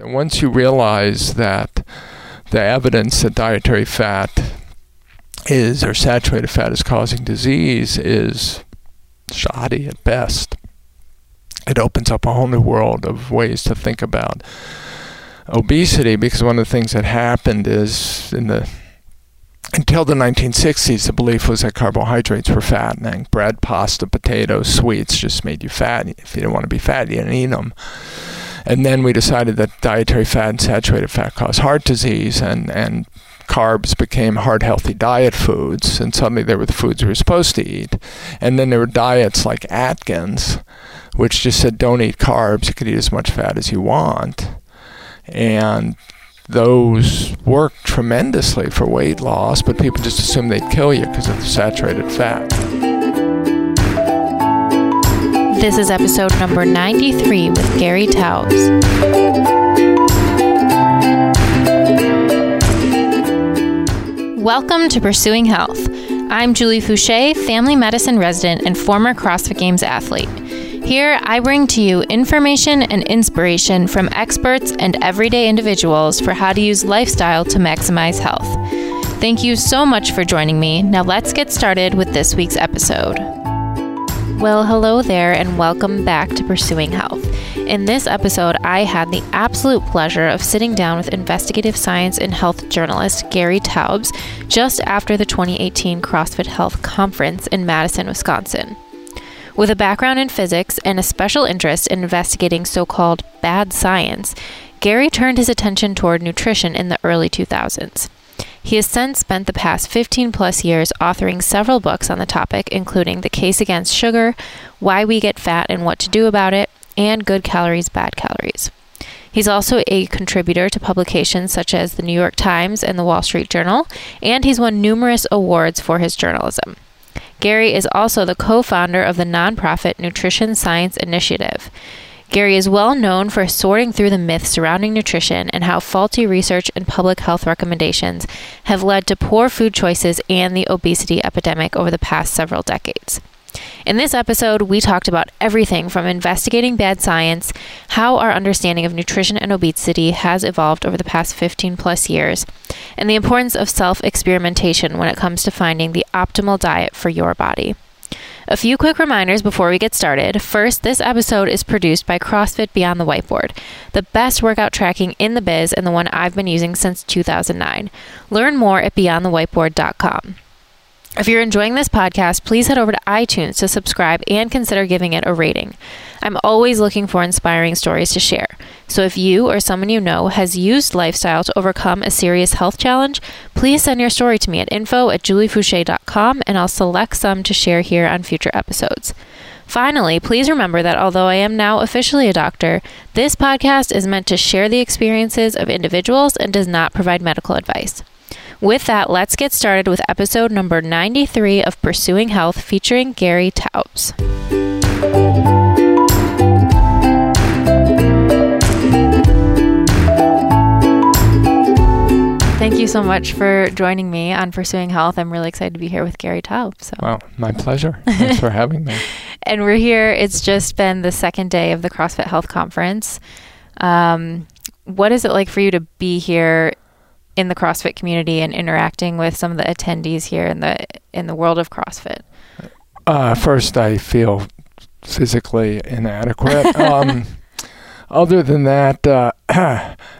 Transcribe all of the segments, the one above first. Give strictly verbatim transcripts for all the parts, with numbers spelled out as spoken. And once you realize that the evidence that dietary fat is, or saturated fat is causing disease, is shoddy at best, it opens up a whole new world of ways to think about obesity, because one of the things that happened is in the until the nineteen sixties, the belief was that carbohydrates were fattening. Bread, pasta, potatoes, sweets just made you fat. If you didn't want to be fat, you didn't eat them. And then we decided that dietary fat and saturated fat cause heart disease, and, and carbs became heart healthy diet foods, and suddenly they were the foods we were supposed to eat. And then there were diets like Atkins, which just said don't eat carbs, you could eat as much fat as you want. And those work tremendously for weight loss, but people just assume they'd kill you because of the saturated fat. This is episode number ninety-three with Gary Taubes. Welcome to Pursuing Health. I'm Julie Fouché, family medicine resident and former CrossFit Games athlete. Here, I bring to you information and inspiration from experts and everyday individuals for how to use lifestyle to maximize health. Thank you so much for joining me. Now let's get started with this week's episode. Well, hello there, and welcome back to Pursuing Health. In this episode, I had the absolute pleasure of sitting down with investigative science and health journalist Gary Taubes just after the twenty eighteen CrossFit Health Conference in Madison, Wisconsin. With a background in physics and a special interest in investigating so-called bad science, Gary turned his attention toward nutrition in the early two thousands. He has since spent the past fifteen plus years authoring several books on the topic, including The Case Against Sugar, Why We Get Fat and What to Do About It, and Good Calories, Bad Calories. He's also a contributor to publications such as the New York Times and the Wall Street Journal, and he's won numerous awards for his journalism. Gary is also the co-founder of the nonprofit Nutrition Science Initiative. Gary is well known for sorting through the myths surrounding nutrition and how faulty research and public health recommendations have led to poor food choices and the obesity epidemic over the past several decades. In this episode, we talked about everything from investigating bad science, how our understanding of nutrition and obesity has evolved over the past fifteen plus years, and the importance of self-experimentation when it comes to finding the optimal diet for your body. A few quick reminders before we get started. First, this episode is produced by CrossFit Beyond the Whiteboard, the best workout tracking in the biz and the one I've been using since two thousand nine. Learn more at beyond the whiteboard dot com. If you're enjoying this podcast, please head over to iTunes to subscribe and consider giving it a rating. I'm always looking for inspiring stories to share. So if you or someone you know has used lifestyle to overcome a serious health challenge, please send your story to me at info at julie fouché dot com, and I'll select some to share here on future episodes. Finally, please remember that although I am now officially a doctor, this podcast is meant to share the experiences of individuals and does not provide medical advice. With that, let's get started with episode number ninety-three of Pursuing Health, featuring Gary Taubes. Thank you so much for joining me on Pursuing Health. I'm really excited to be here with Gary Taubes. So. Wow, my pleasure. Thanks for having me. And we're here. It's just been the second day of the CrossFit Health Conference. Um, what is it like for you to be here in the CrossFit community and interacting with some of the attendees here in the in the world of CrossFit? Uh, first, I feel physically inadequate. um, other than that, uh,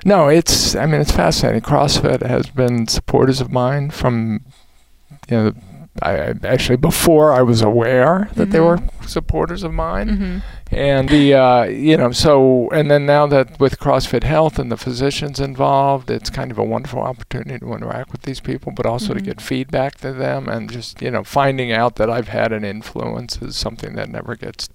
no, it's, I mean, it's fascinating. CrossFit has been supporters of mine from, you know, I, I actually before I was aware that mm-hmm. they were supporters of mine. Mm-hmm. And the, uh, you know, so, and then now that with CrossFit Health and the physicians involved, it's kind of a wonderful opportunity to interact with these people, but also mm-hmm. to get feedback to them, and just, you know, finding out that I've had an influence is something that never gets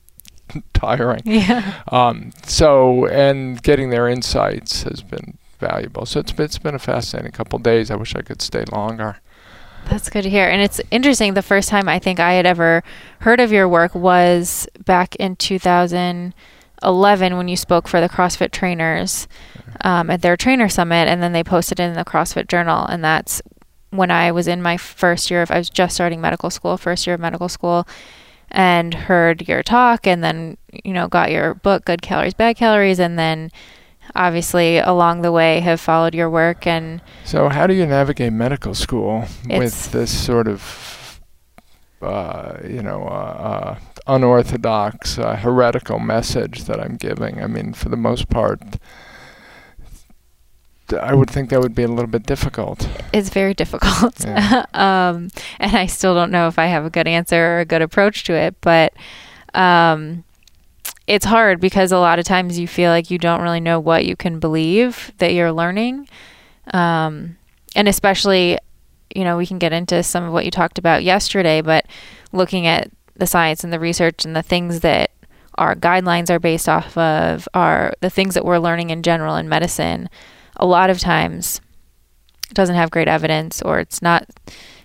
tiring. Yeah. Um, so, and getting their insights has been valuable. So it's been, it's been a fascinating couple of days. I wish I could stay longer. That's good to hear. And it's interesting, the first time I think I had ever heard of your work was back in two thousand eleven when you spoke for the CrossFit trainers um, at their trainer summit, and then they posted it in the CrossFit Journal. And that's when I was in my first year of, I was just starting medical school, first year of medical school, and heard your talk, and then, you know, got your book, Good Calories, Bad Calories, and then obviously along the way have followed your work. And so how do you navigate medical school with this sort of, uh, you know, uh, uh, unorthodox, uh, heretical message that I'm giving? I mean, for the most part, I would think that would be a little bit difficult. It's very difficult. Yeah. um, and I still don't know if I have a good answer or a good approach to it, but um, it's hard because a lot of times you feel like you don't really know what you can believe that you're learning. Um, and especially, you know, we can get into some of what you talked about yesterday, but looking at the science and the research and the things that our guidelines are based off of are the things that we're learning in general in medicine. A lot of times it doesn't have great evidence, or it's not,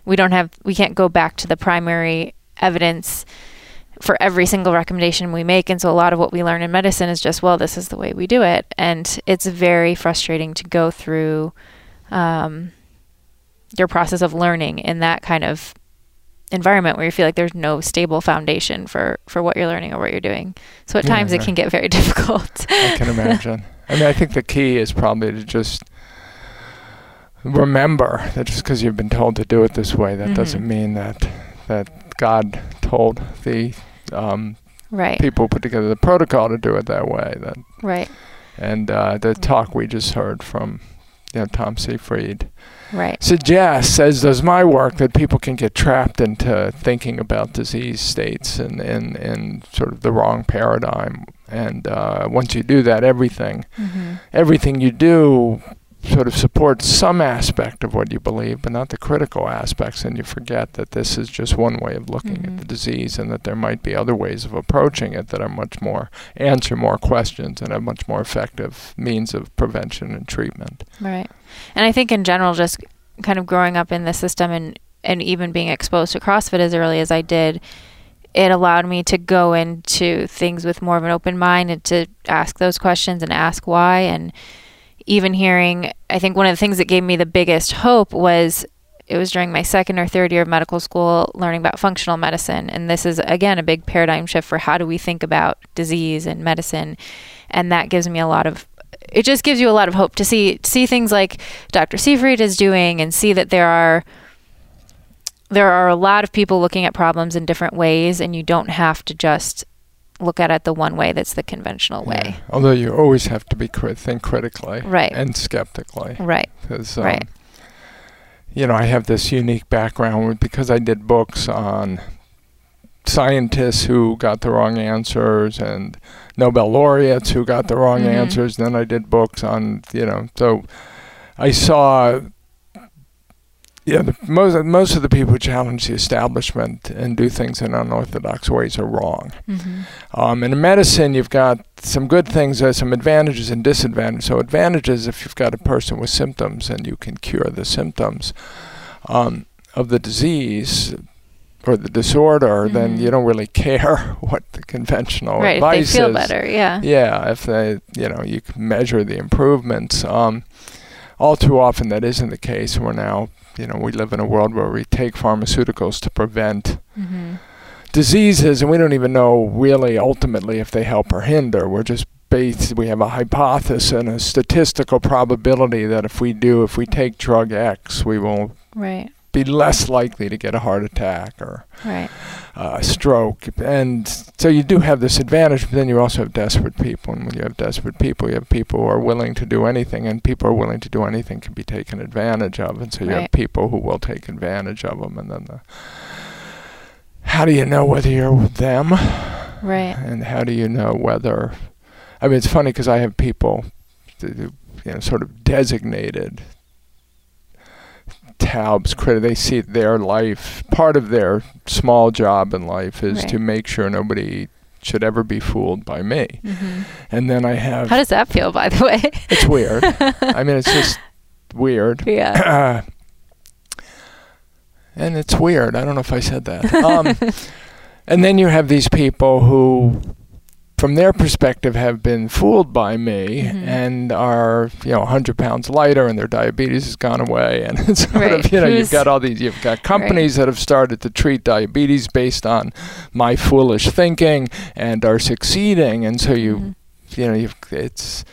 we don't have, we can't go back to the primary evidence for every single recommendation we make. And so a lot of what we learn in medicine is just, well, this is the way we do it. And it's very frustrating to go through um, your process of learning in that kind of environment where you feel like there's no stable foundation for, for what you're learning or what you're doing. So at yeah, times right. It can get very difficult. I can imagine. I mean, I think the key is probably to just remember that just because you've been told to do it this way, that mm-hmm. doesn't mean that that God told the um, right. people put together the protocol to do it that way. That right. And uh, the talk we just heard from you know, Tom Seyfried right. suggests, as does my work, that people can get trapped into thinking about disease states and in, in, in sort of the wrong paradigm. And uh, once you do that, everything, mm-hmm. everything you do sort of supports some aspect of what you believe, but not the critical aspects. And you forget that this is just one way of looking mm-hmm. at the disease, and that there might be other ways of approaching it that are much more, answer more questions, and have much more effective means of prevention and treatment. Right. And I think in general, just kind of growing up in the system and, and even being exposed to CrossFit as early as I did, it allowed me to go into things with more of an open mind and to ask those questions and ask why. And even hearing, I think one of the things that gave me the biggest hope was, it was during my second or third year of medical school, learning about functional medicine. And this is, again, a big paradigm shift for how do we think about disease and medicine. And that gives me a lot of, it just gives you a lot of hope to see, to see things like Doctor Seyfried is doing, and see that there are There are a lot of people looking at problems in different ways, and you don't have to just look at it the one way that's the conventional yeah. way. Although you always have to be cri- think critically right. and skeptically. Right. Because, um, right. you know, I have this unique background because I did books on scientists who got the wrong answers and Nobel laureates who got the wrong mm-hmm. answers. Then I did books on, you know, so I saw... Yeah, the, most most of the people who challenge the establishment and do things in unorthodox ways are wrong. Mm-hmm. Um, and in medicine, you've got some good things, uh, some advantages and disadvantages. So advantages, if you've got a person with symptoms and you can cure the symptoms um, of the disease or the disorder, mm-hmm. then you don't really care what the conventional right, advice is. Right, if they feel better, yeah. Yeah, if they, you know, you can measure the improvements. Um, all too often, that isn't the case. We're now... You know, we live in a world where we take pharmaceuticals to prevent mm-hmm. diseases, and we don't even know really ultimately if they help or hinder. We're just based, we have a hypothesis and a statistical probability that if we do, if we take drug X, we will right. be less likely to get a heart attack or right. a stroke. And so you do have this advantage, but then you also have desperate people. And when you have desperate people, you have people who are willing to do anything, and people who are willing to do anything can be taken advantage of. And so you right. have people who will take advantage of them. And then the, how do you know whether you're with them? Right. And how do you know whether... I mean, it's funny because I have people you know, sort of designated... Taubes credit, they see their life, part of their small job in life is right. to make sure nobody should ever be fooled by me. Mm-hmm. And then I have... How does that feel, by the way? It's weird. I mean, it's just weird. Yeah. Uh, and it's weird. I don't know if I said that. Um, and then you have these people who... from their perspective, have been fooled by me mm-hmm. and are, you know, one hundred pounds lighter, and their diabetes has gone away. And it's sort right. of, you know, Who's you've got all these, you've got companies right. that have started to treat diabetes based on my foolish thinking and are succeeding. And so you, mm-hmm. you know, you've, it's,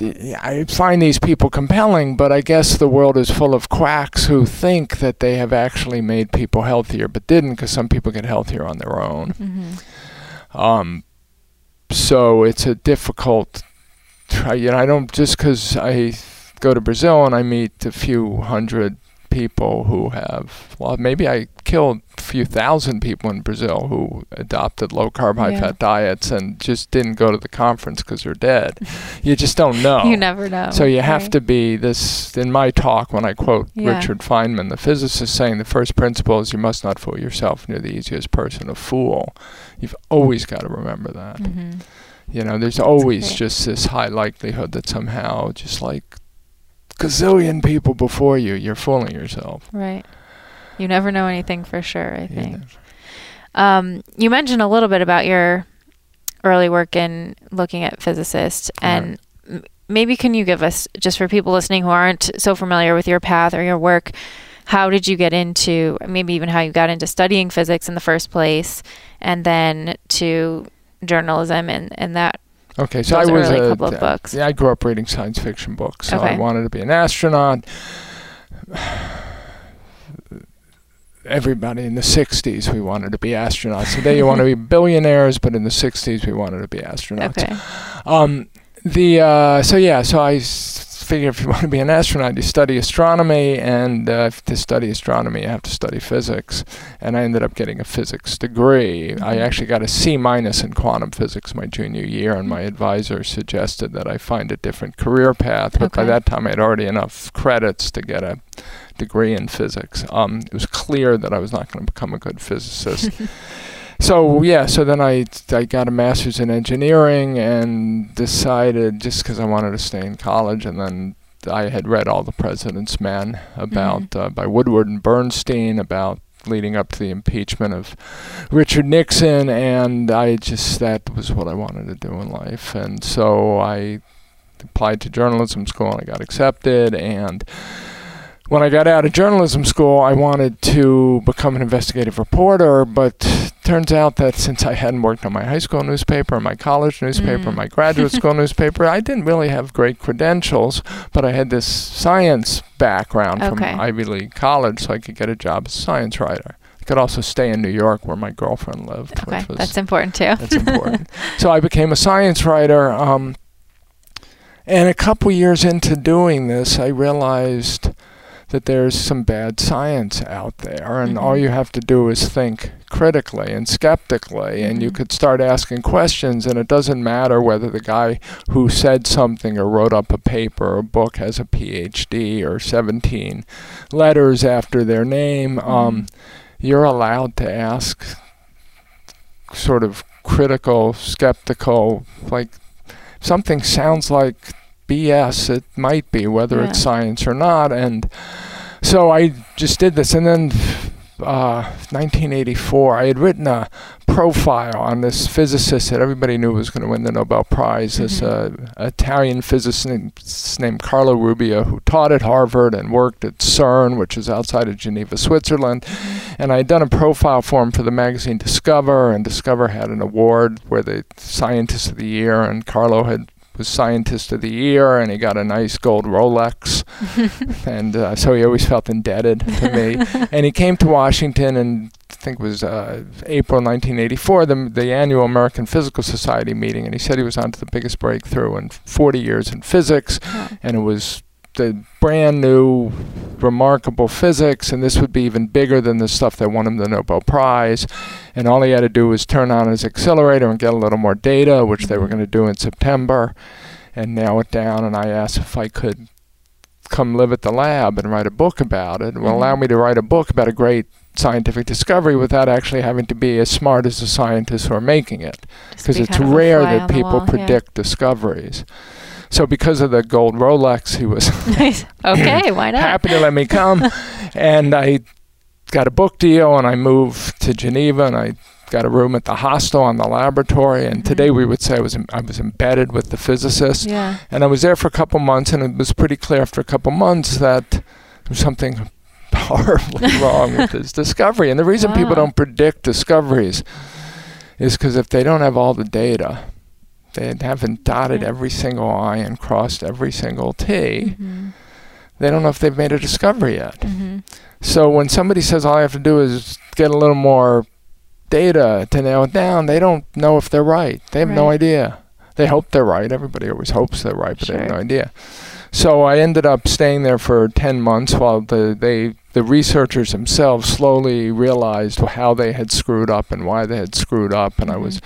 I find these people compelling, but I guess the world is full of quacks who think that they have actually made people healthier, but didn't, because some people get healthier on their own. Mm-hmm. Um, so it's a difficult, you know, I don't, just because I go to Brazil and I meet a few hundred people who have, well, maybe I killed a few thousand people in Brazil who adopted low-carb, high-fat yeah. diets and just didn't go to the conference because they're dead. You just don't know. You never know. So you right. have to be this, in my talk when I quote yeah. Richard Feynman, the physicist, saying the first principle is you must not fool yourself and you're the easiest person to fool. You've always got to remember that. Mm-hmm. You know, there's That's always great. Just this high likelihood that somehow just like gazillion people before you, you're fooling yourself. Right. You never know anything for sure, I think. Yeah. Um, you mentioned a little bit about your early work in looking at physicists. And right. m- maybe can you give us, just for people listening who aren't so familiar with your path or your work, how did you get into, maybe even how you got into studying physics in the first place, and then to journalism and, and that. Okay, so Those I was a couple of books. Yeah, I grew up reading science fiction books. So okay. I wanted to be an astronaut. Everybody in the sixties, we wanted to be astronauts. Today you want to be billionaires, but in the sixties we wanted to be astronauts. Okay. Um, the uh, so yeah, so I figured if you want to be an astronaut, you study astronomy, and uh, to study astronomy, you have to study physics. And I ended up getting a physics degree. Mm-hmm. I actually got a C minus in quantum physics my junior year, and my advisor suggested that I find a different career path. But okay. by that time, I had already enough credits to get a degree in physics. Um, it was clear that I was not going to become a good physicist. So yeah, so then I I got a master's in engineering and decided, just because I wanted to stay in college, and then I had read all the President's Men about mm-hmm. uh, by Woodward and Bernstein about leading up to the impeachment of Richard Nixon, and I just, that was what I wanted to do in life, and so I applied to journalism school and I got accepted. And when I got out of journalism school, I wanted to become an investigative reporter, but turns out that since I hadn't worked on my high school newspaper, my college newspaper, mm. my graduate school newspaper, I didn't really have great credentials, but I had this science background okay. from Ivy League college, so I could get a job as a science writer. I could also stay in New York where my girlfriend lived. Okay, which was, that's important too. That's important. So I became a science writer, um, and a couple years into doing this, I realized that there's some bad science out there, and mm-hmm. all you have to do is think critically and skeptically, mm-hmm. and you could start asking questions, and it doesn't matter whether the guy who said something or wrote up a paper or a book has a P H D or seventeen letters after their name. Mm-hmm. Um, you're allowed to ask sort of critical, skeptical, like something sounds like B S, it might be, whether yeah. it's science or not. And so I just did this, and then uh, nineteen eighty-four, I had written a profile on this physicist that everybody knew was going to win the Nobel Prize, mm-hmm. this uh, Italian physicist named, named Carlo Rubbia, who taught at Harvard and worked at CERN, which is outside of Geneva, Switzerland. Mm-hmm. And I had done a profile for him for the magazine Discover, and Discover had an award where the Scientist of the Year, and Carlo had was Scientist of the Year, and he got a nice gold Rolex. And uh, so he always felt indebted to me. And he came to Washington in, I think it was uh, April nineteen eighty-four, the, the annual American Physical Society meeting, and he said he was onto the biggest breakthrough in forty years in physics, oh. and it was the brand new, remarkable physics, and this would be even bigger than the stuff that won him the Nobel Prize. And all he had to do was turn on his accelerator and get a little more data, which mm-hmm. they were going to do in September, and nail it down. And I asked if I could come live at the lab and write a book about it. It will mm-hmm. allow me to write a book about a great scientific discovery without actually having to be as smart as the scientists who are making it, because it's rare that people wall, predict yeah. discoveries. So because of the gold Rolex, he was okay, why not? happy to let me come. And I got a book deal, and I moved to Geneva, and I got a room at the hostel in the laboratory. And mm-hmm. today we would say I was I was embedded with the physicist. Yeah. And I was there for a couple months, and it was pretty clear after a couple months that there was something horribly wrong with his discovery. And the reason wow. people don't predict discoveries is because if they don't have all the data, they haven't dotted yeah. every single I and crossed every single T, mm-hmm. they don't know if they've made a discovery yet. Mm-hmm. So when somebody says all I have to do is get a little more data to nail it down, they don't know if they're right. They have right. no idea. They hope they're right. Everybody always hopes they're right, but sure. they have no idea. So I ended up staying there for ten months while the, they, the researchers themselves slowly realized how they had screwed up and why they had screwed up. And mm-hmm. I was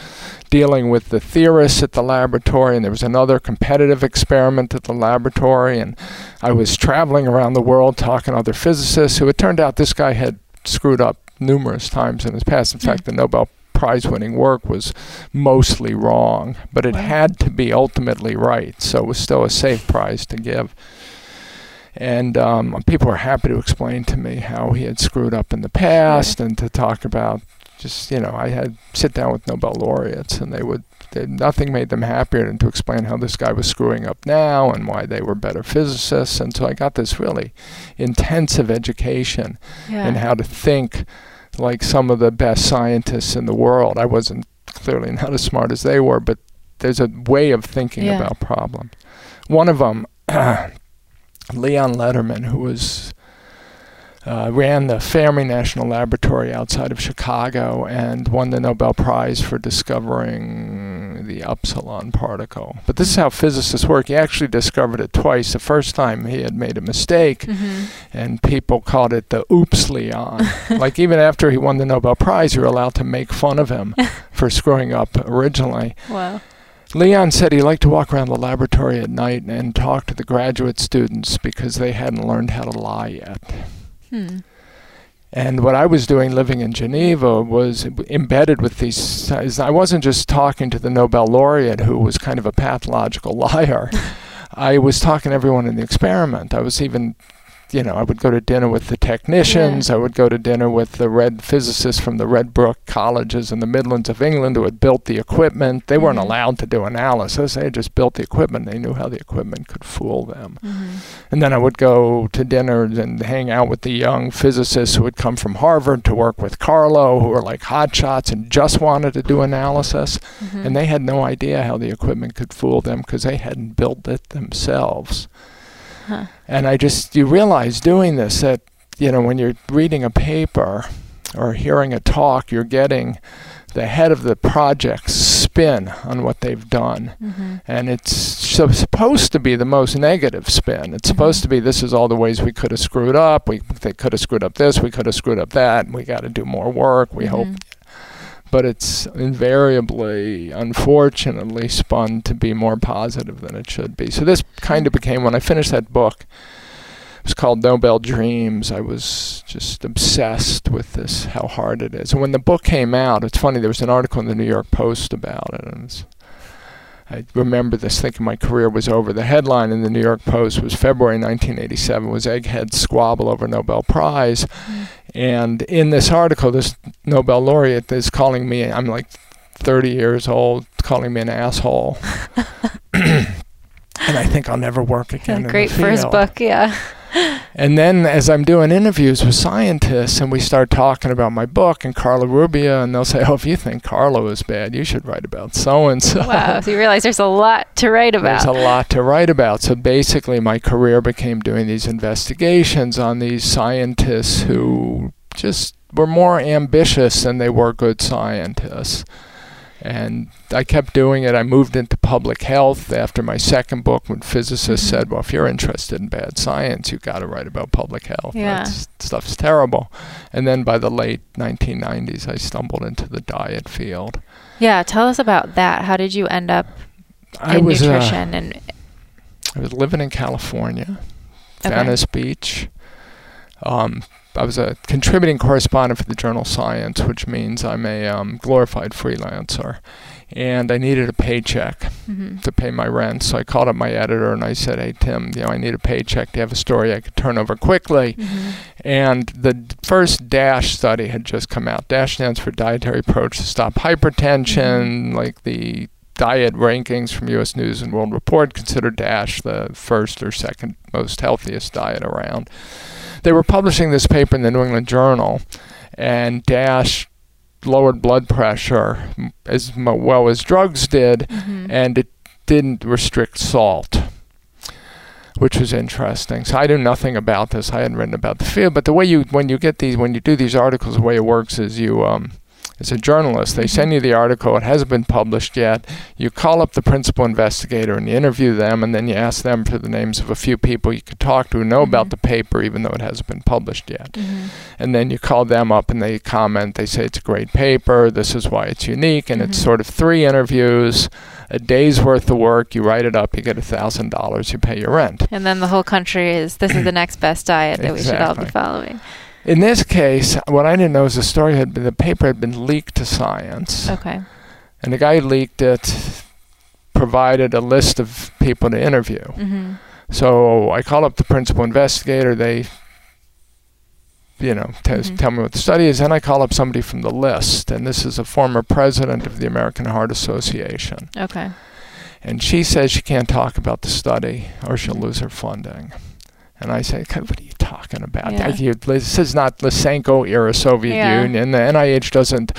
dealing with the theorists at the laboratory, and there was another competitive experiment at the laboratory. And I was traveling around the world talking to other physicists who, it turned out this guy had screwed up numerous times in his past. In mm-hmm. fact, the Nobel Prize-winning work was mostly wrong, but it had to be ultimately right, so it was still a safe prize to give. And um, people were happy to explain to me how he had screwed up in the past, and to talk about just, you know, I had sit down with Nobel laureates, and they would, they, nothing made them happier than to explain how this guy was screwing up now and why they were better physicists. And so I got this really intensive education yeah. in how to think like some of the best scientists in the world. I wasn't, clearly not as smart as they were, but there's a way of thinking yeah. about problems. One of them, Leon Lederman, who was uh, ran the Fermi National Laboratory outside of Chicago and won the Nobel Prize for discovering the upsilon particle. But this is how physicists work. He actually discovered it twice. The first time he had made a mistake, mm-hmm. and people called it the oopsleon. Like, even after he won the Nobel Prize, you were allowed to make fun of him for screwing up originally. Wow. Leon said he liked to walk around the laboratory at night and, and talk to the graduate students because they hadn't learned how to lie yet. Hmm. And what I was doing living in Geneva was embedded with these, I wasn't just talking to the Nobel laureate who was kind of a pathological liar. I was talking to everyone in the experiment. I was even, you know, I would go to dinner with the technicians. Yeah. I would go to dinner with the red physicists from the Red Brook colleges in the Midlands of England who had built the equipment. They mm-hmm. weren't allowed to do analysis. They had just built the equipment. They knew how the equipment could fool them. Mm-hmm. And then I would go to dinner and hang out with the young physicists who had come from Harvard to work with Carlo, who were like hotshots and just wanted to do analysis. Mm-hmm. And they had no idea how the equipment could fool them because they hadn't built it themselves. Huh. And I just, you realize doing this that, you know, when you're reading a paper or hearing a talk, you're getting the head of the project's spin on what they've done. Mm-hmm. And it's so supposed to be the most negative spin. It's mm-hmm. supposed to be, this is all the ways we could have screwed up. We They could have screwed up this. We could have screwed up that. And we got to do more work. We mm-hmm. hope. But it's invariably, unfortunately, spun to be more positive than it should be. So this kind of became, when I finished that book, it was called Nobel Dreams. I was just obsessed with this, how hard it is. And when the book came out, it's funny, there was an article in the New York Post about it. And it's, I remember this thinking my career was over. The headline in the New York Post was February nineteen eighty-seven, was Egghead Squabble Over Nobel Prize. Mm. And in this article, this Nobel laureate is calling me, I'm like thirty years old, calling me an asshole. And I think I'll never work again. Great first book, yeah. And then as I'm doing interviews with scientists and we start talking about my book and Carlo Rubbia, and they'll say, oh, if you think Carlo is bad, you should write about so-and-so. Wow, so you realize there's a lot to write about. There's a lot to write about. So basically my career became doing these investigations on these scientists who just were more ambitious than they were good scientists. And I kept doing it. I moved into public health after my second book when physicists mm-hmm. said, well, if you're interested in bad science, you've got to write about public health. Yeah. That stuff's terrible. And then by the late nineteen nineties, I stumbled into the diet field. Yeah, tell us about that. How did you end up I in was, nutrition? Uh, and I was living in California, okay. Venice Beach. Um, I was a contributing correspondent for the journal Science, which means I'm a um, glorified freelancer. And I needed a paycheck mm-hmm. to pay my rent. So I called up my editor and I said, hey, Tim, you know, I need a paycheck to have a story I could turn over quickly. Mm-hmm. And the first DASH study had just come out. DASH stands for Dietary Approach to Stop Hypertension, mm-hmm. like the diet rankings from U S News and World Report consider DASH the first or second most healthiest diet around. They were publishing this paper in the New England Journal, and DASH lowered blood pressure as well as drugs did, mm-hmm. and it didn't restrict salt, which was interesting. So I knew nothing about this. I hadn't written about the field, but the way you, when you get these, when you do these articles, the way it works is you, um, as a journalist, they send you the article. It hasn't been published yet. You call up the principal investigator and you interview them, and then you ask them for the names of a few people you could talk to who know mm-hmm. about the paper, even though it hasn't been published yet. Mm-hmm. And then you call them up and they comment. They say it's a great paper. This is why it's unique. And mm-hmm. it's sort of three interviews, a day's worth of work. You write it up. You get a thousand dollars. You pay your rent. And then the whole country is, this is the next best diet that exactly. we should all be following. In this case, what I didn't know is the story had been, the paper had been leaked to Science. Okay. And the guy who leaked it provided a list of people to interview. Mm-hmm. So I called up the principal investigator. They, you know, t- mm-hmm. tell me what the study is. Then I call up somebody from the list. And this is a former president of the American Heart Association. Okay. And she says she can't talk about the study or she'll lose her funding. And I say, God, what are you talking about? Yeah. You, this is not Lysenko era Soviet yeah. Union. The N I H doesn't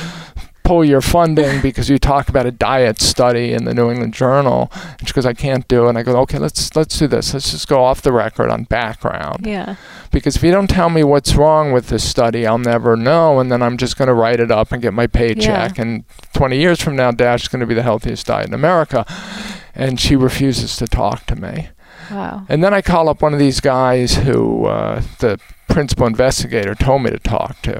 pull your funding because you talk about a diet study in the New England Journal. And she goes, I can't do it. And I go, okay, let's let's do this. Let's just go off the record on background. Yeah. Because if you don't tell me what's wrong with this study, I'll never know. And then I'm just going to write it up and get my paycheck. Yeah. And twenty years from now, DASH is going to be the healthiest diet in America. And she refuses to talk to me. Wow. And then I call up one of these guys who uh, the principal investigator told me to talk to.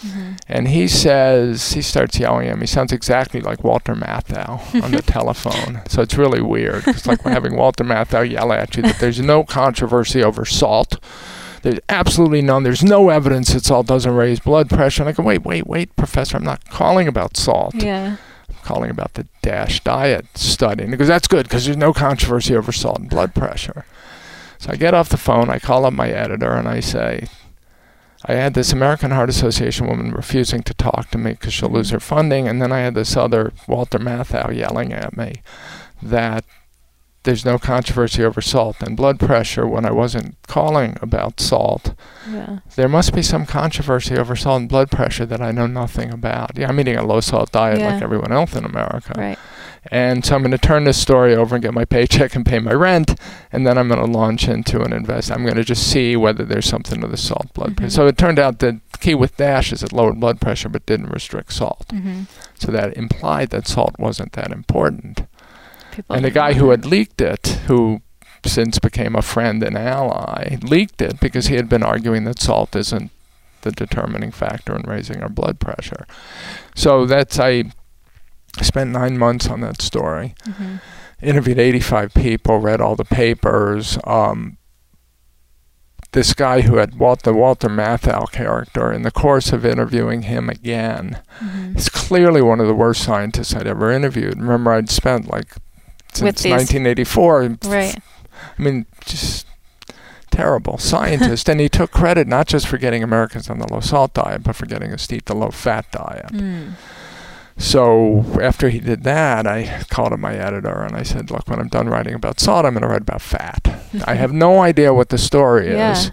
Mm-hmm. And he says, he starts yelling at me. He sounds exactly like Walter Matthau on the telephone. So it's really weird. It's like we're having Walter Matthau yell at you that there's no controversy over salt. There's absolutely none. There's no evidence that salt doesn't raise blood pressure. And I go, wait, wait, wait, Professor. I'm not calling about salt. Yeah. Calling about the DASH diet study. And he goes, that's good because there's no controversy over salt and blood pressure. So I get off the phone, I call up my editor, and I say, I had this American Heart Association woman refusing to talk to me because she'll lose her funding, and then I had this other Walter Matthau yelling at me that there's no controversy over salt and blood pressure when I wasn't calling about salt. Yeah. There must be some controversy over salt and blood pressure that I know nothing about. Yeah, I'm eating a low-salt diet yeah. like everyone else in America. Right. And so I'm going to turn this story over and get my paycheck and pay my rent, and then I'm going to launch into an invest. I'm going to just see whether there's something to the salt blood mm-hmm. pressure. So it turned out the key with DASH is it lowered blood pressure but didn't restrict salt. Mm-hmm. So that implied that salt wasn't that important. People and the guy who had leaked it, who since became a friend and ally, leaked it because he had been arguing that salt isn't the determining factor in raising our blood pressure. So that's, I spent nine months on that story, mm-hmm. interviewed eighty-five people, read all the papers. Um, this guy who had Walt, the Walter Matthau character, in the course of interviewing him again, mm-hmm. he's clearly one of the worst scientists I'd ever interviewed. Remember, I'd spent like since nineteen eighty-four. Right. I mean, just terrible scientist. And he took credit not just for getting Americans on the low-salt diet, but for getting us to eat the low-fat diet. Mm. So after he did that, I called up my editor and I said, look, when I'm done writing about salt, I'm going to write about fat. I have no idea what the story yeah. is.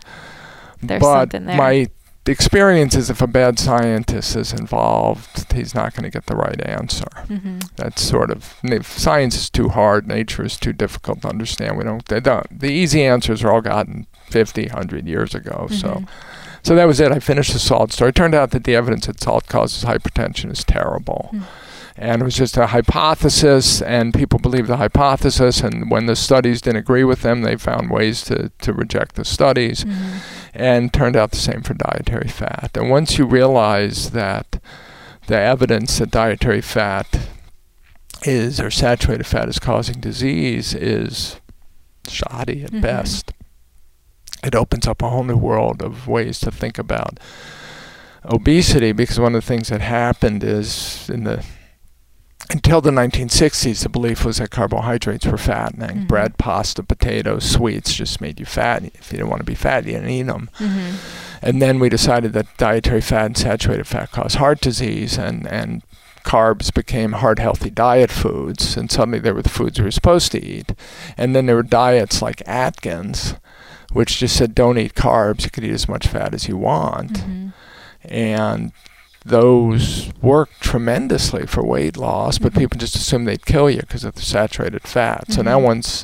There's but something there. My experience is if a bad scientist is involved, he's not going to get the right answer. Mm-hmm. That's sort of, science is too hard, nature is too difficult to understand. We don't, they don't, the easy answers are all gotten fifty, one hundred years ago. Mm-hmm. So so that was it. I finished the salt story. It turned out that the evidence that salt causes hypertension is terrible. Mm. And it was just a hypothesis, and people believed the hypothesis, and when the studies didn't agree with them, they found ways to, to reject the studies. Mm-hmm. And turned out the same for dietary fat. And once you realize that the evidence that dietary fat is, or saturated fat is causing disease, is shoddy at mm-hmm. best, it opens up a whole new world of ways to think about obesity, because one of the things that happened is in the until the nineteen sixties, the belief was that carbohydrates were fattening. Mm-hmm. Bread, pasta, potatoes, sweets just made you fat. If you didn't want to be fat, you didn't eat them. Mm-hmm. And then we decided that dietary fat and saturated fat cause heart disease, and, and carbs became heart-healthy diet foods, and suddenly they were the foods we were supposed to eat. And then there were diets like Atkins, which just said, don't eat carbs. You could eat as much fat as you want. Mm-hmm. And those work tremendously for weight loss, but mm-hmm. people just assume they'd kill you because of the saturated fat. Mm-hmm. So now once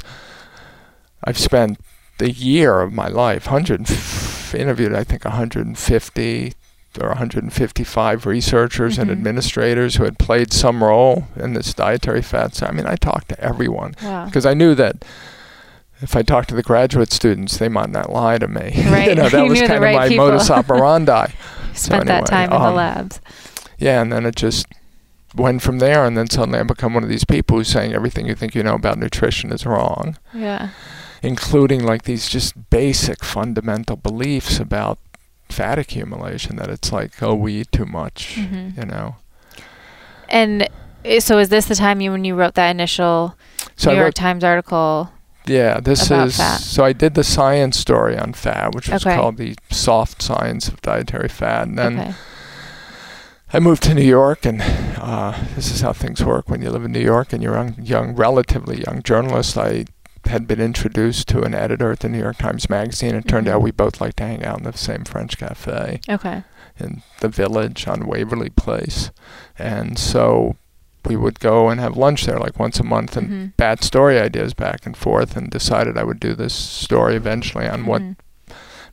I've spent the year of my life, one hundred f- interviewed, I think, one hundred fifty or one hundred fifty-five researchers mm-hmm. and administrators who had played some role in this dietary fat. So, I mean, I talked to everyone because wow. I knew that if I talked to the graduate students, they might not lie to me. Right. you know, that you was kind of right my people. modus operandi. Spent so anyway, that time um, in the labs. Yeah, and then it just went from there, and then suddenly I become one of these people who's saying everything you think you know about nutrition is wrong. Yeah. Including like these just basic fundamental beliefs about fat accumulation, that it's like, oh, we eat too much, mm-hmm. you know. And so is this the time you when you wrote that initial so New York Times article? Yeah, this is, fat. So I did the science story on fat, which was okay. called The Soft Science of Dietary Fat. And then okay. I moved to New York, and uh, this is how things work when you live in New York and you're a young, young, relatively young journalist. I had been introduced to an editor at the New York Times Magazine. It turned mm-hmm. out we both liked to hang out in the same French cafe okay. in the Village on Waverly Place. And so we would go and have lunch there like once a month and mm-hmm. bat story ideas back and forth, and decided I would do this story eventually on mm-hmm. what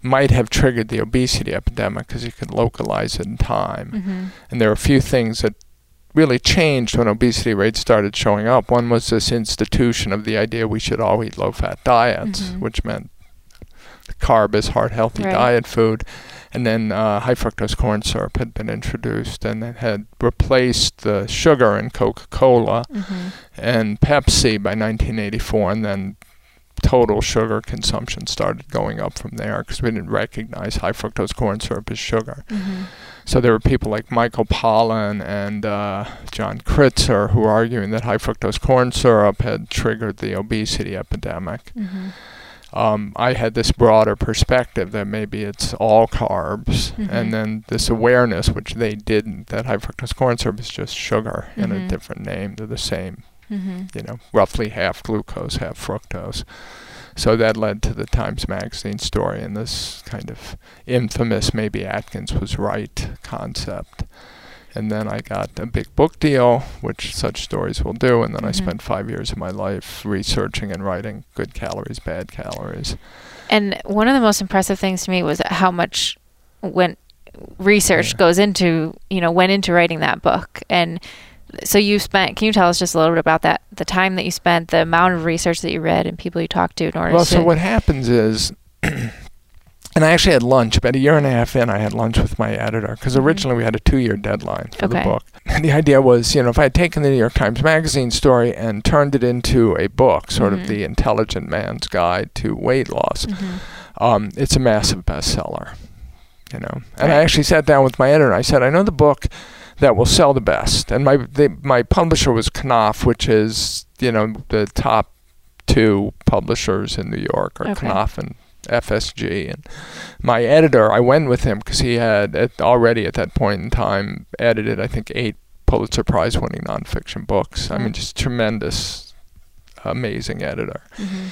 might have triggered the obesity epidemic, because you could localize it in time. Mm-hmm. And there were a few things that really changed when obesity rates started showing up. One was this institution of the idea we should all eat low-fat diets, mm-hmm. which meant the carb is heart-healthy right. diet food. And then uh, high fructose corn syrup had been introduced, and it had replaced the sugar in Coca-Cola mm-hmm. and Pepsi by nineteen eighty-four, and then total sugar consumption started going up from there because we didn't recognize high fructose corn syrup as sugar. Mm-hmm. So there were people like Michael Pollan and uh, John Kritzer who were arguing that high fructose corn syrup had triggered the obesity epidemic. Mm-hmm. Um, I had this broader perspective that maybe it's all carbs, mm-hmm. and then this awareness, which they didn't, that high fructose corn syrup is just sugar mm-hmm. in a different name. They're the same, mm-hmm. you know, roughly half glucose, half fructose. So that led to the Times Magazine story and this kind of infamous maybe Atkins was right concept. And then I got a big book deal, which such stories will do. And then mm-hmm. I spent five years of my life researching and writing Good Calories, Bad Calories. And one of the most impressive things to me was how much went research yeah. goes into, you know, went into writing that book. And so you spent, can you tell us just a little bit about that, the time that you spent, the amount of research that you read and people you talked to in order well, to... Well, so what happens is... And I actually had lunch, about a year and a half in, I had lunch with my editor, because originally we had a two-year deadline for okay. the book. And the idea was, you know, if I had taken the New York Times Magazine story and turned it into a book, sort mm-hmm. of the intelligent man's guide to weight loss, mm-hmm. um, it's a massive bestseller, you know. And right. I actually sat down with my editor, and I said, I know the book that will sell the best. And my they, my publisher was Knopf, which is, you know, the top two publishers in New York are okay. Knopf and F S G. And my editor, I went with him because he had at already at that point in time edited, I think, eight Pulitzer Prize winning nonfiction books. Mm-hmm. I mean, just tremendous, amazing editor. Mm-hmm.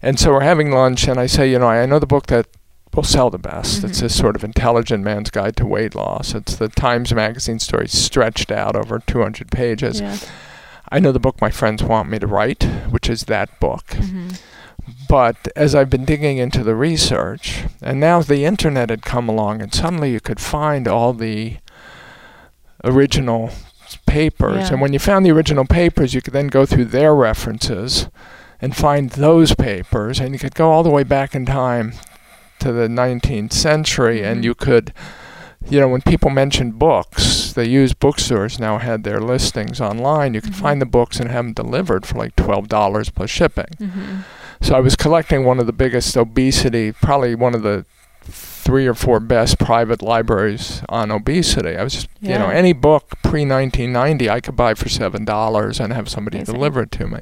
And so we're having lunch, and I say, you know, I know the book that will sell the best. Mm-hmm. It's this sort of intelligent man's guide to weight loss. It's the Times Magazine story stretched out over two hundred pages. Yeah. I know the book my friends want me to write, which is that book. Mm-hmm. But as I've been digging into the research, and now the internet had come along, and suddenly you could find all the original papers. Yeah. And when you found the original papers, you could then go through their references and find those papers. And you could go all the way back in time to the nineteenth century, and you could, you know, when people mentioned books, they used bookstores now had their listings online. You could mm-hmm. find the books and have them delivered for like twelve dollars plus shipping. Mm-hmm. So I was collecting one of the biggest obesity, probably one of the three or four best private libraries on obesity. I was just, yeah. you know, any book pre nineteen ninety I could buy for seven dollars and have somebody Amazing. Deliver it to me.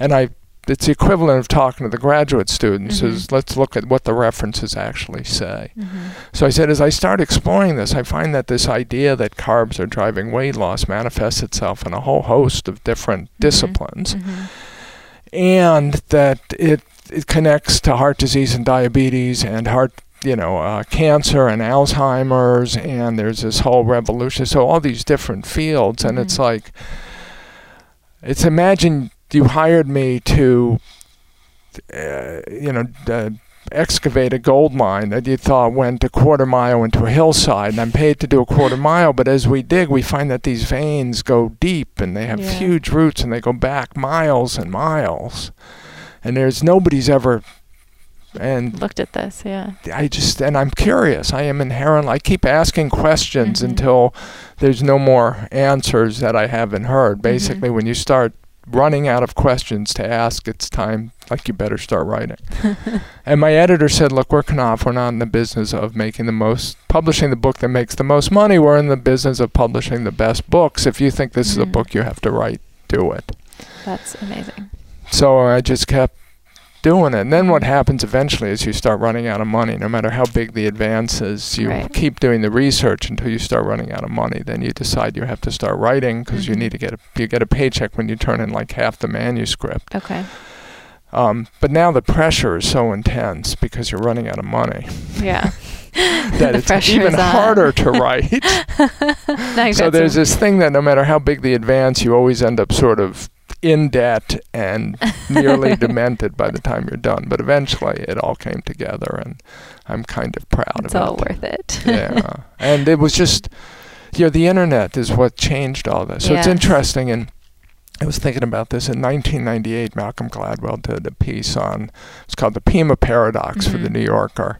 And I, it's the equivalent of talking to the graduate students mm-hmm. is let's look at what the references actually say. Mm-hmm. So I said, as I start exploring this, I find that this idea that carbs are driving weight loss manifests itself in a whole host of different mm-hmm. disciplines. Mm-hmm. And that it, it connects to heart disease and diabetes and heart you know, uh, cancer and Alzheimer's, and there's this whole revolution. So all these different fields, and mm-hmm. it's like, it's imagine you hired me to, uh, you know, uh, excavate a gold mine that you thought went a quarter mile into a hillside, and I'm paid to do a quarter mile, but as we dig, we find that these veins go deep, and they have yeah. huge roots, and they go back miles and miles, and there's nobody's ever and looked at this. Yeah, I just and I'm curious. I am inherently. I keep asking questions mm-hmm. until there's no more answers that I haven't heard. Basically, mm-hmm. when you start running out of questions to ask, it's time, like, you better start writing. And my editor said, look, we're Knopf. We're not in the business of making the most, publishing the book that makes the most money. We're in the business of publishing the best books. If you think this mm-hmm. is a book you have to write, do it. That's amazing. So I just kept doing it. And then what happens eventually is you start running out of money. No matter how big the advances, you right. keep doing the research until you start running out of money. Then you decide you have to start writing because mm-hmm. you need to get a, you get a paycheck when you turn in like half the manuscript. Okay. Um, but now the pressure is so intense because you're running out of money. Yeah. That it's even harder to write. So there's some. This thing that no matter how big the advance, you always end up sort of in debt and nearly demented by the time you're done. But eventually it all came together, and I'm kind of proud it's of it. It's all worth it. Yeah. And it was just, you know, the internet is what changed all this. So yes. it's interesting. And I was thinking about this. In nineteen ninety-eight, Malcolm Gladwell did a piece on, it's called The Pima Paradox mm-hmm. for the New Yorker.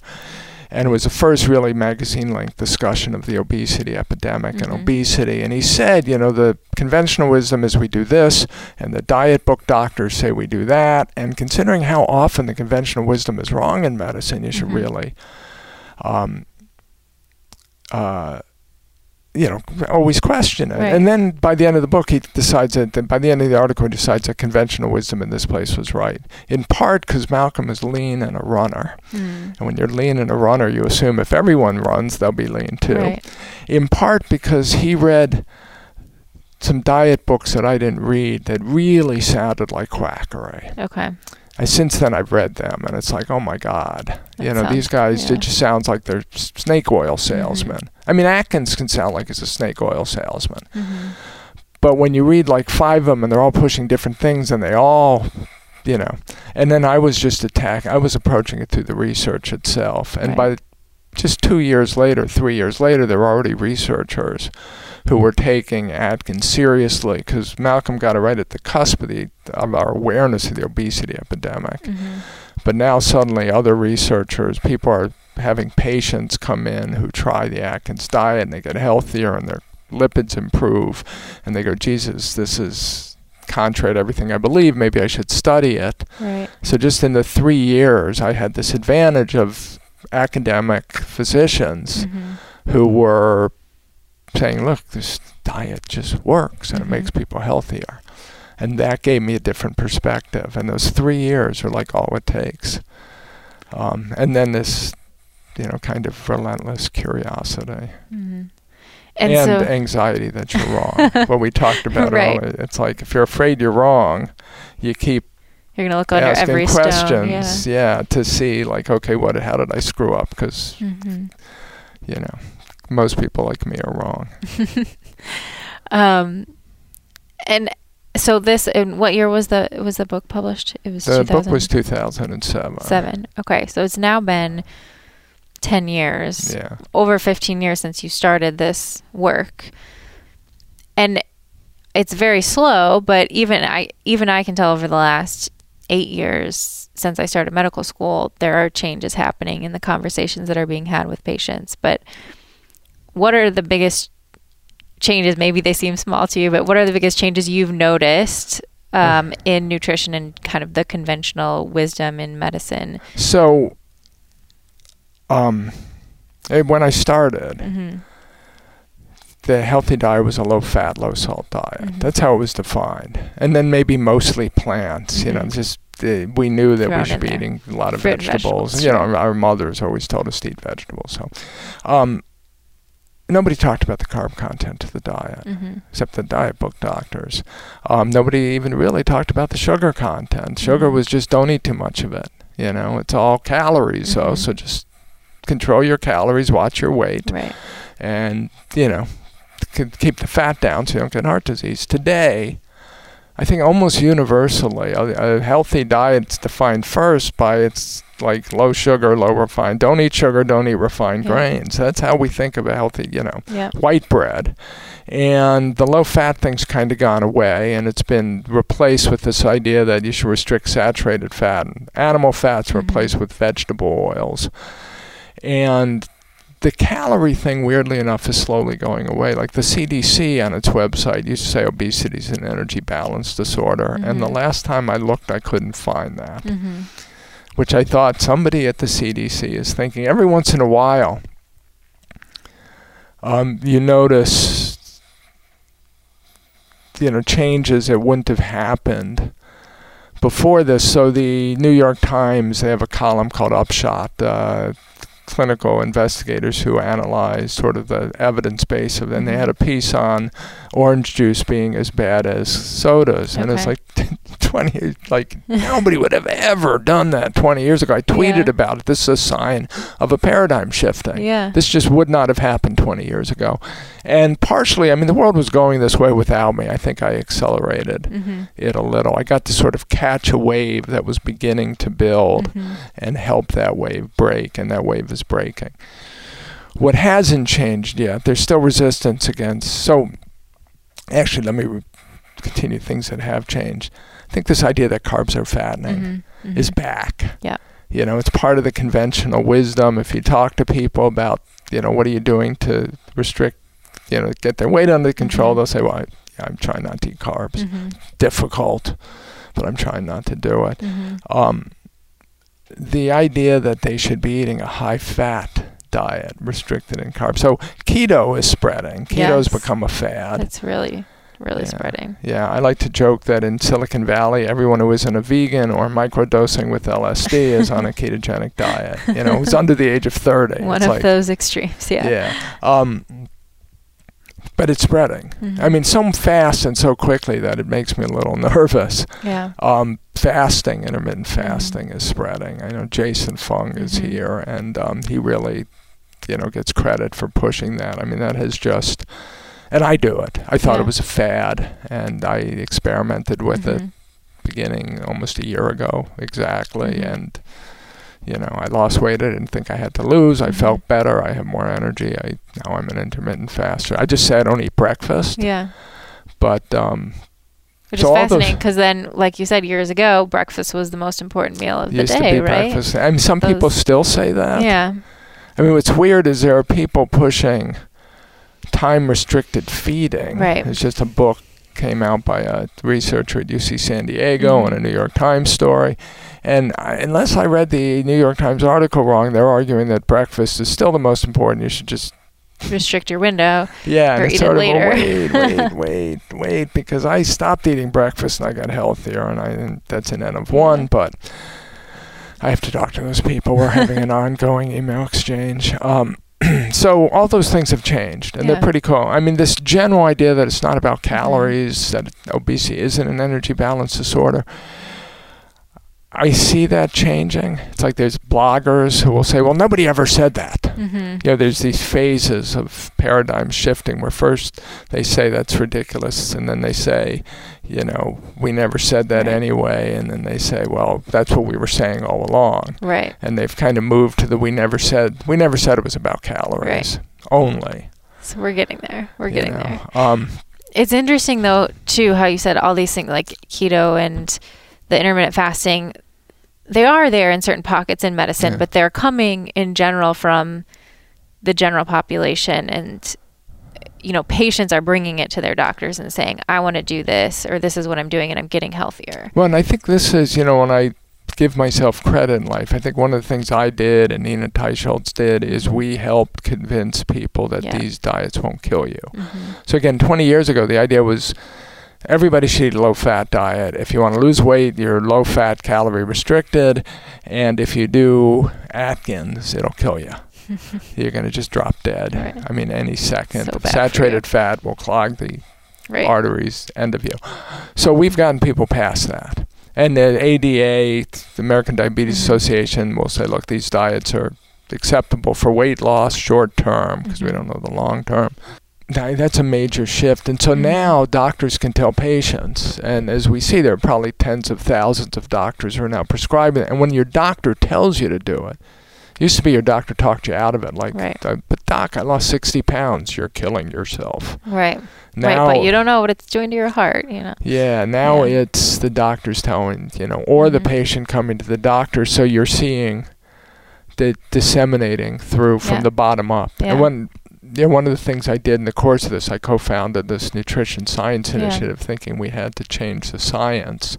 And it was the first really magazine-length discussion of the obesity epidemic mm-hmm. and obesity. And he said, you know, the conventional wisdom is we do this, and the diet book doctors say we do that. And considering how often the conventional wisdom is wrong in medicine, you mm-hmm. should really, um, uh, you know, always question it. Right. And then by the end of the book, he decides that, that by the end of the article, he decides that conventional wisdom in this place was right. In part because Malcolm is lean and a runner. Mm. And when you're lean and a runner, you assume if everyone runs, they'll be lean too. Right. In part because he read some diet books that I didn't read that really sounded like quackery. Okay. I, since then, I've read them, and it's like, oh my God, that you know, sounds, these guys, yeah. it just sounds like they're s- snake oil salesmen. Mm-hmm. I mean, Atkins can sound like he's a snake oil salesman, mm-hmm. but when you read like five of them and they're all pushing different things, and they all, you know, and then I was just attacking, I was approaching it through the research itself, and right. by just two years later, three years later, there were already researchers who were taking Atkins seriously, because Malcolm got it right at the cusp of, the, of our awareness of the obesity epidemic. Mm-hmm. But now suddenly other researchers, people are having patients come in who try the Atkins diet, and they get healthier, and their lipids improve, and they go, Jesus, this is contrary to everything I believe. Maybe I should study it. Right. So just in the three years, I had this advantage of academic physicians mm-hmm. who were saying, look, this diet just works, and mm-hmm. it makes people healthier. And that gave me a different perspective. And those three years are like all it takes. Um, and then this, you know, kind of relentless curiosity. Mm-hmm. And, and so anxiety that you're wrong. What we talked about right. earlier. It's like if you're afraid you're wrong, you keep You're going to look under every questions, stone. questions, yeah. yeah, to see, like, okay, what? How did I screw up? Because, mm-hmm. you know, most people like me are wrong. um, and so this, and what year was the was the book published? It was the book was two thousand seven. Seven. Okay, so it's now been ten years, yeah, over fifteen years since you started this work, and it's very slow. But even I, even I can tell over the last eight years since I started medical school, there are changes happening in the conversations that are being had with patients. But what are the biggest changes? Maybe they seem small to you, but what are the biggest changes you've noticed um, in nutrition and kind of the conventional wisdom in medicine? So, um, when I started, mm-hmm. the healthy diet was a low-fat, low-salt diet. Mm-hmm. That's how it was defined. And then maybe mostly plants, mm-hmm. you know, just uh, we knew that Thrown we should be there. eating a lot of Fruit vegetables. vegetables. You know, our mothers always told us to eat vegetables. So, um, nobody talked about the carb content of the diet, mm-hmm. except the diet book doctors. Um, nobody even really talked about the sugar content. Sugar mm-hmm. was just don't eat too much of it. You know, it's all calories, mm-hmm. so, so just control your calories, watch your weight, right. and, you know, keep the fat down so you don't get heart disease. Today, I think almost universally, a, a healthy diet's defined first by its like low sugar, low refined. Don't eat sugar, don't eat refined yeah. grains. That's how we think of a healthy, you know, yeah. white bread. And the low fat thing's kind of gone away, and it's been replaced with this idea that you should restrict saturated fat. And animal fat's mm-hmm. replaced with vegetable oils. And the calorie thing, weirdly enough, is slowly going away. Like the C D C on its website used to say obesity is an energy balance disorder. Mm-hmm. And the last time I looked, I couldn't find that. Mm-hmm. Which I thought somebody at the C D C is thinking. Every once in a while, um, you notice, you know, changes that wouldn't have happened before this. So the New York Times, they have a column called Upshot, uh, clinical investigators who analyzed sort of the evidence base of it. And they had a piece on orange juice being as bad as sodas. Okay. And it's like twenty, like nobody would have ever done that twenty years ago. I tweeted yeah. about it. This is a sign of a paradigm shifting. Yeah. This just would not have happened twenty years ago. And partially, I mean, the world was going this way without me. I think I accelerated mm-hmm. it a little. I got to sort of catch a wave that was beginning to build mm-hmm. and help that wave break. And that wave is breaking. What hasn't changed yet, there's still resistance against, so actually let me re- continue things that have changed. I think this idea that carbs are fattening mm-hmm, mm-hmm. is back. Yeah. You know, it's part of the conventional wisdom. If you talk to people about, you know, what are you doing to restrict, you know, get their weight under control, mm-hmm. they'll say, well, I, I'm trying not to eat carbs. Mm-hmm. Difficult, but I'm trying not to do it. Mm-hmm. Um, the idea that they should be eating a high-fat diet, restricted in carbs. So keto is spreading. Keto's yes. become a fad. It's really, really yeah. spreading. Yeah, I like to joke that in Silicon Valley, everyone who isn't a vegan or microdosing with L S D is on a ketogenic diet. You know, who's under the age of thirty. One it's of like, those extremes, yeah. Yeah. Um, but it's spreading. Mm-hmm. I mean, so fast and so quickly that it makes me a little nervous. Yeah. Um, fasting, intermittent fasting mm-hmm. is spreading. I know Jason Fung mm-hmm. is here, and um, he really, you know, gets credit for pushing that. I mean, that has just, and I do it. I thought yeah. it was a fad, and I experimented with mm-hmm. it beginning almost a year ago exactly, mm-hmm. and, you know, I lost weight. I didn't think I had to lose. I mm-hmm. felt better. I had more energy. I now I'm an intermittent faster. I just say I don't eat breakfast. Yeah. But um, which so is fascinating because then, like you said, years ago, breakfast was the most important meal of the used day, to be right? Breakfast. I mean, some Those, people still say that. Yeah. I mean, what's weird is there are people pushing time-restricted feeding. Right. It's just a book came out by a researcher at U C San Diego mm-hmm. and a New York Times story. And I, unless I read the New York Times article wrong, they're arguing that breakfast is still the most important. You should just restrict your window. Yeah, or and eat it later. Well, wait, wait, wait, wait, because I stopped eating breakfast and I got healthier, and I and that's an N of one. Yeah. But I have to talk to those people. We're having an ongoing email exchange. Um, so all those things have changed, and yeah. they're pretty cool. I mean, this general idea that it's not about calories, that obesity isn't an energy balance disorder. I see that changing. It's like there's bloggers who will say, well, nobody ever said that. Mm-hmm. You know, there's these phases of paradigm shifting where first they say that's ridiculous, and then they say, you know, we never said that right. anyway, and then they say, well, that's what we were saying all along. Right. And they've kind of moved to the we never said, we never said it was about calories right. only. So we're getting there. We're you getting know. there. Um, it's interesting, though, too, how you said all these things like keto and the intermittent fasting, they are there in certain pockets in medicine, yeah. but they're coming in general from the general population. And, you know, patients are bringing it to their doctors and saying, I want to do this, or this is what I'm doing, and I'm getting healthier. Well, and I think this is, you know, when I give myself credit in life, I think one of the things I did and Nina Teicholz did is we helped convince people that yeah. these diets won't kill you. Mm-hmm. So again, twenty years ago, the idea was, everybody should eat a low-fat diet. If you want to lose weight, you're low-fat, calorie-restricted. And if you do Atkins, it'll kill you. You're going to just drop dead. Right. I mean, any second. So saturated fat will clog the right. arteries, end of you. So we've gotten people past that. And the A D A, the American Diabetes mm-hmm. Association, will say, look, these diets are acceptable for weight loss short term, because we don't know the long term. That's a major shift. And so now doctors can tell patients, and as we see, there are probably tens of thousands of doctors who are now prescribing it. And when your doctor tells you to do it, it used to be your doctor talked you out of it. Like, right. But doc, I lost sixty pounds. You're killing yourself. Right. Now, right, but you don't know what it's doing to your heart, you know. Yeah, now yeah. it's the doctor's telling, you know, or mm-hmm. the patient coming to the doctor. So you're seeing the disseminating through from yeah. the bottom up. Yeah. And when Yeah, one of the things I did in the course of this, I co-founded this Nutrition Science Initiative, yeah. thinking we had to change the science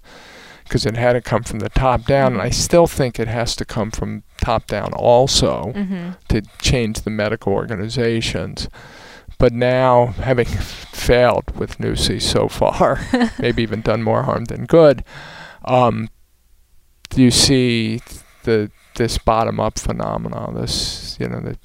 because it had to come from the top down. Mm-hmm. And I still think it has to come from top down also mm-hmm. to change the medical organizations. But now, having failed with N U S I so far, maybe even done more harm than good, um, you see the this bottom-up phenomenon, this, you know, the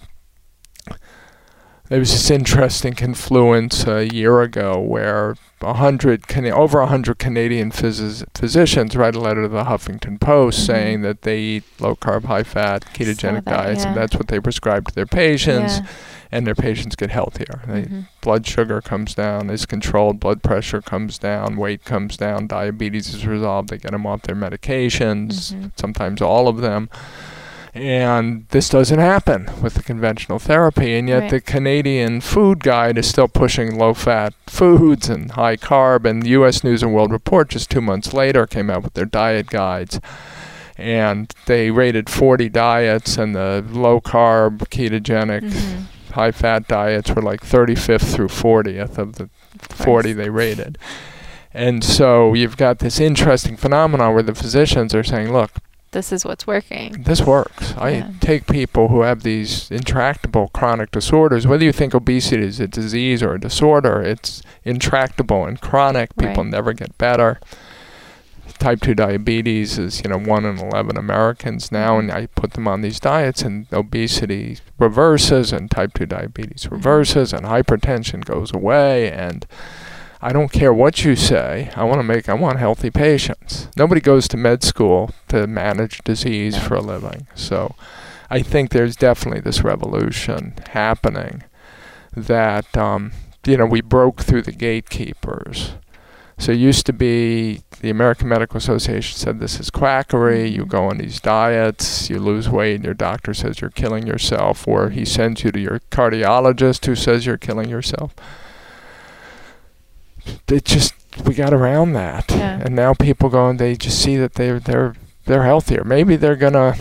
there was this interesting confluence a year ago where a hundred, over a hundred Canadian phys- physicians write a letter to the Huffington Post mm-hmm. saying that they eat low-carb, high-fat, ketogenic that, diets, yeah. and that's what they prescribe to their patients, yeah. and their patients get healthier. They, mm-hmm. blood sugar comes down, is controlled, blood pressure comes down, weight comes down, diabetes is resolved, they get them off their medications, mm-hmm. sometimes all of them. And this doesn't happen with the conventional therapy, and yet right. the Canadian food guide is still pushing low-fat foods and high carb, and the U S News and World Report just two months later came out with their diet guides, and they rated forty diets, and the low-carb, ketogenic, mm-hmm. high-fat diets were like thirty-fifth through fortieth of the forty they rated. And so you've got this interesting phenomenon where the physicians are saying, look, this is what's working. This works. I yeah. take people who have these intractable chronic disorders. Whether you think obesity is a disease or a disorder, it's intractable and chronic. People right. never get better. Type two diabetes is, you know, one in eleven Americans now, and I put them on these diets, and obesity reverses, and type two diabetes reverses, mm-hmm. and hypertension goes away, and I don't care what you say. I want to make, I want healthy patients. Nobody goes to med school to manage disease for a living. So I think there's definitely this revolution happening that, um, you know, we broke through the gatekeepers. So it used to be the American Medical Association said this is quackery. You go on these diets, you lose weight, and your doctor says you're killing yourself, or he sends you to your cardiologist who says you're killing yourself. It just, we got around that, yeah. and now people go and they just see that they're they're they're healthier. Maybe they're gonna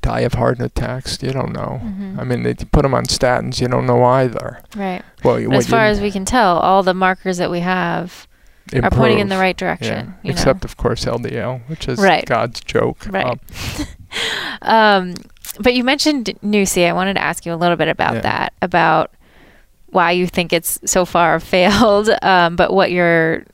die of heart attacks. You don't know. Mm-hmm. I mean, they put them on statins. You don't know either. Right. Well, as far as we can tell, all the markers that we have improve. Are pointing in the right direction. Yeah. Except, know? Of course, L D L, which is right. God's joke. Right. Um, um, but you mentioned N U S I. I wanted to ask you a little bit about yeah. that. About why you think it's so far failed, um, but what your,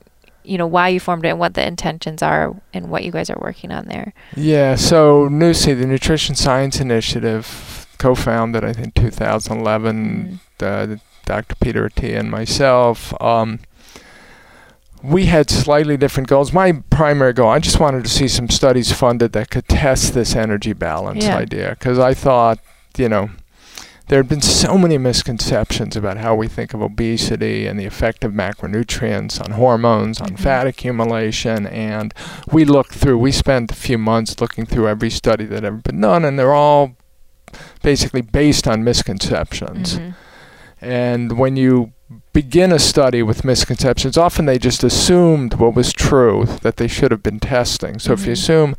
you know, why you formed it and what the intentions are and what you guys are working on there. Yeah, so N U S I, the Nutrition Science Initiative, co-founded, I think, two thousand eleven, mm-hmm. uh, Doctor Peter Attia and myself. Um, we had slightly different goals. My primary goal, I just wanted to see some studies funded that could test this energy balance yeah. idea, because I thought, you know, there have been so many misconceptions about how we think of obesity and the effect of macronutrients on hormones, on mm-hmm. fat accumulation, and we looked through, we spent a few months looking through every study that had ever been done, and they're all basically based on misconceptions. Mm-hmm. And when you begin a study with misconceptions, often they just assumed what was true that they should have been testing. So mm-hmm. if you assume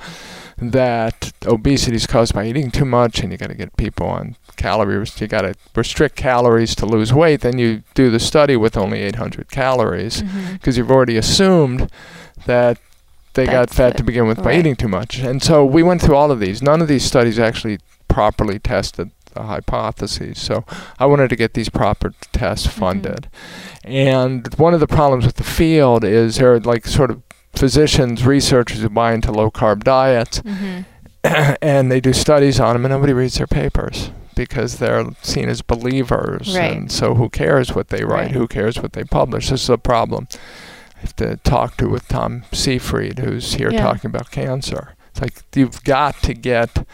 that obesity is caused by eating too much and you got to get people on calories, you got to restrict calories to lose weight, then you do the study with only eight hundred calories because mm-hmm. you've already assumed that they That's got fat it. To begin with right. by eating too much. And so we went through all of these. None of these studies actually properly tested the hypotheses. So I wanted to get these proper tests funded. Mm-hmm. And one of the problems with the field is there are like sort of physicians, researchers who buy into low-carb diets, mm-hmm. and they do studies on them, and nobody reads their papers because they're seen as believers. Right. And so who cares what they write? Right. Who cares what they publish? This is a problem I have to talk to with Tom Seyfried, who's here yeah. talking about cancer. It's like you've got to get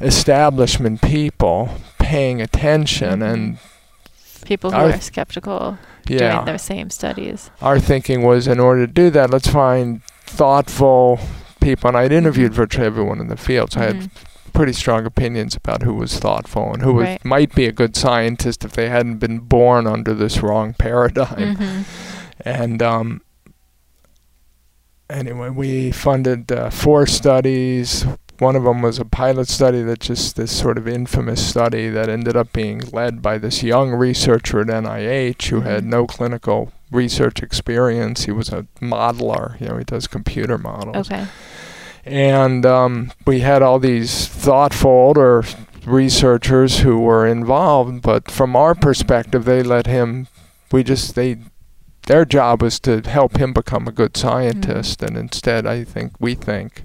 establishment people paying attention, and people who are, are skeptical yeah, doing their same studies. Our thinking was, in order to do that, let's find thoughtful people. And I'd interviewed virtually everyone in the field, so mm-hmm. I had pretty strong opinions about who was thoughtful and who right. was, might be a good scientist if they hadn't been born under this wrong paradigm. Mm-hmm. And um, anyway, we funded uh, four studies. One of them was a pilot study that just this sort of infamous study that ended up being led by this young researcher at N I H who had no clinical research experience. He was a modeler. You know, he does computer models. Okay. And um, we had all these thoughtful older researchers who were involved, but from our perspective, they let him, we just, they, their job was to help him become a good scientist. Mm-hmm. And instead, I think, we think,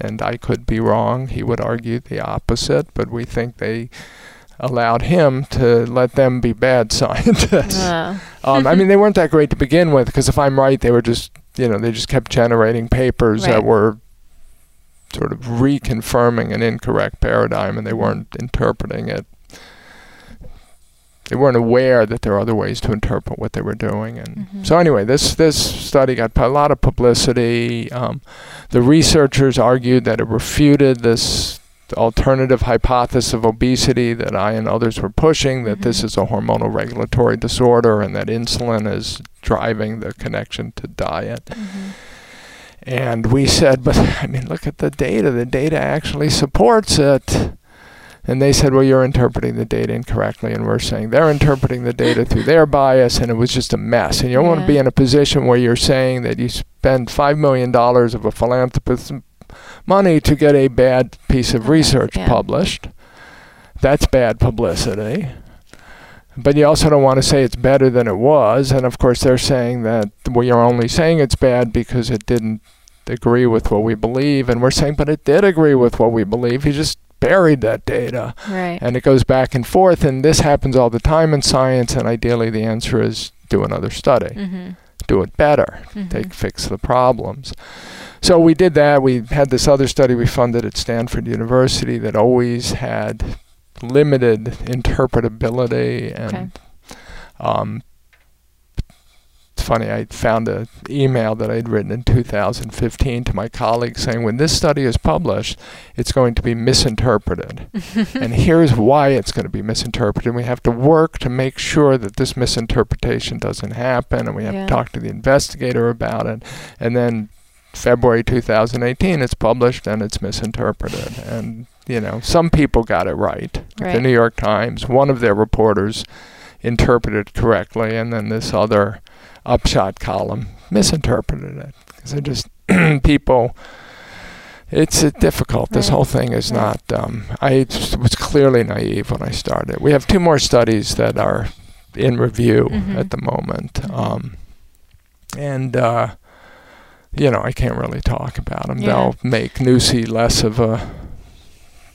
and I could be wrong, he would argue the opposite, but we think they allowed him to let them be bad scientists. Uh. um, I mean, they weren't that great to begin with, because if I'm right, they were just, you know, they just kept generating papers right. that were sort of reconfirming an incorrect paradigm, and they weren't interpreting it. They weren't aware that there are other ways to interpret what they were doing. And mm-hmm. so anyway, this this study got a lot of publicity. Um, the researchers argued that it refuted this alternative hypothesis of obesity that I and others were pushing, that mm-hmm. this is a hormonal regulatory disorder and that insulin is driving the connection to diet. Mm-hmm. And we said, but I mean, look at the data. The data actually supports it. And they said, well, you're interpreting the data incorrectly. And we're saying they're interpreting the data through their bias. And it was just a mess. And you don't yeah. want to be in a position where you're saying that you spend five million dollars of a philanthropist's money to get a bad piece of research yeah. published. That's bad publicity. But you also don't want to say it's better than it was. And, of course, they're saying that, well, you're only saying it's bad because it didn't agree with what we believe. And we're saying, but it did agree with what we believe. You just buried that data. Right. And it goes back and forth, and this happens all the time in science, and ideally the answer is do another study. Mm-hmm. Do it better. Mm-hmm. Take, fix the problems. So we did that. We had this other study we funded at Stanford University that always had limited interpretability. And okay. um, it's funny, I found an email that I'd written in two thousand fifteen to my colleague saying, when this study is published, it's going to be misinterpreted. And here's why it's going to be misinterpreted. We have to work to make sure that this misinterpretation doesn't happen, and we have yeah. to talk to the investigator about it. And then February two thousand eighteen, it's published and it's misinterpreted. And, you know, some people got it right. right. The New York Times, one of their reporters interpreted correctly, and then this other Upshot column misinterpreted it, because they're just people. It's uh, difficult. This right. whole thing is right. not. Um, I was clearly naive when I started. We have two more studies that are in review mm-hmm. at the moment, um, and uh, you know I can't really talk about them. Yeah. They'll make N U S I less of a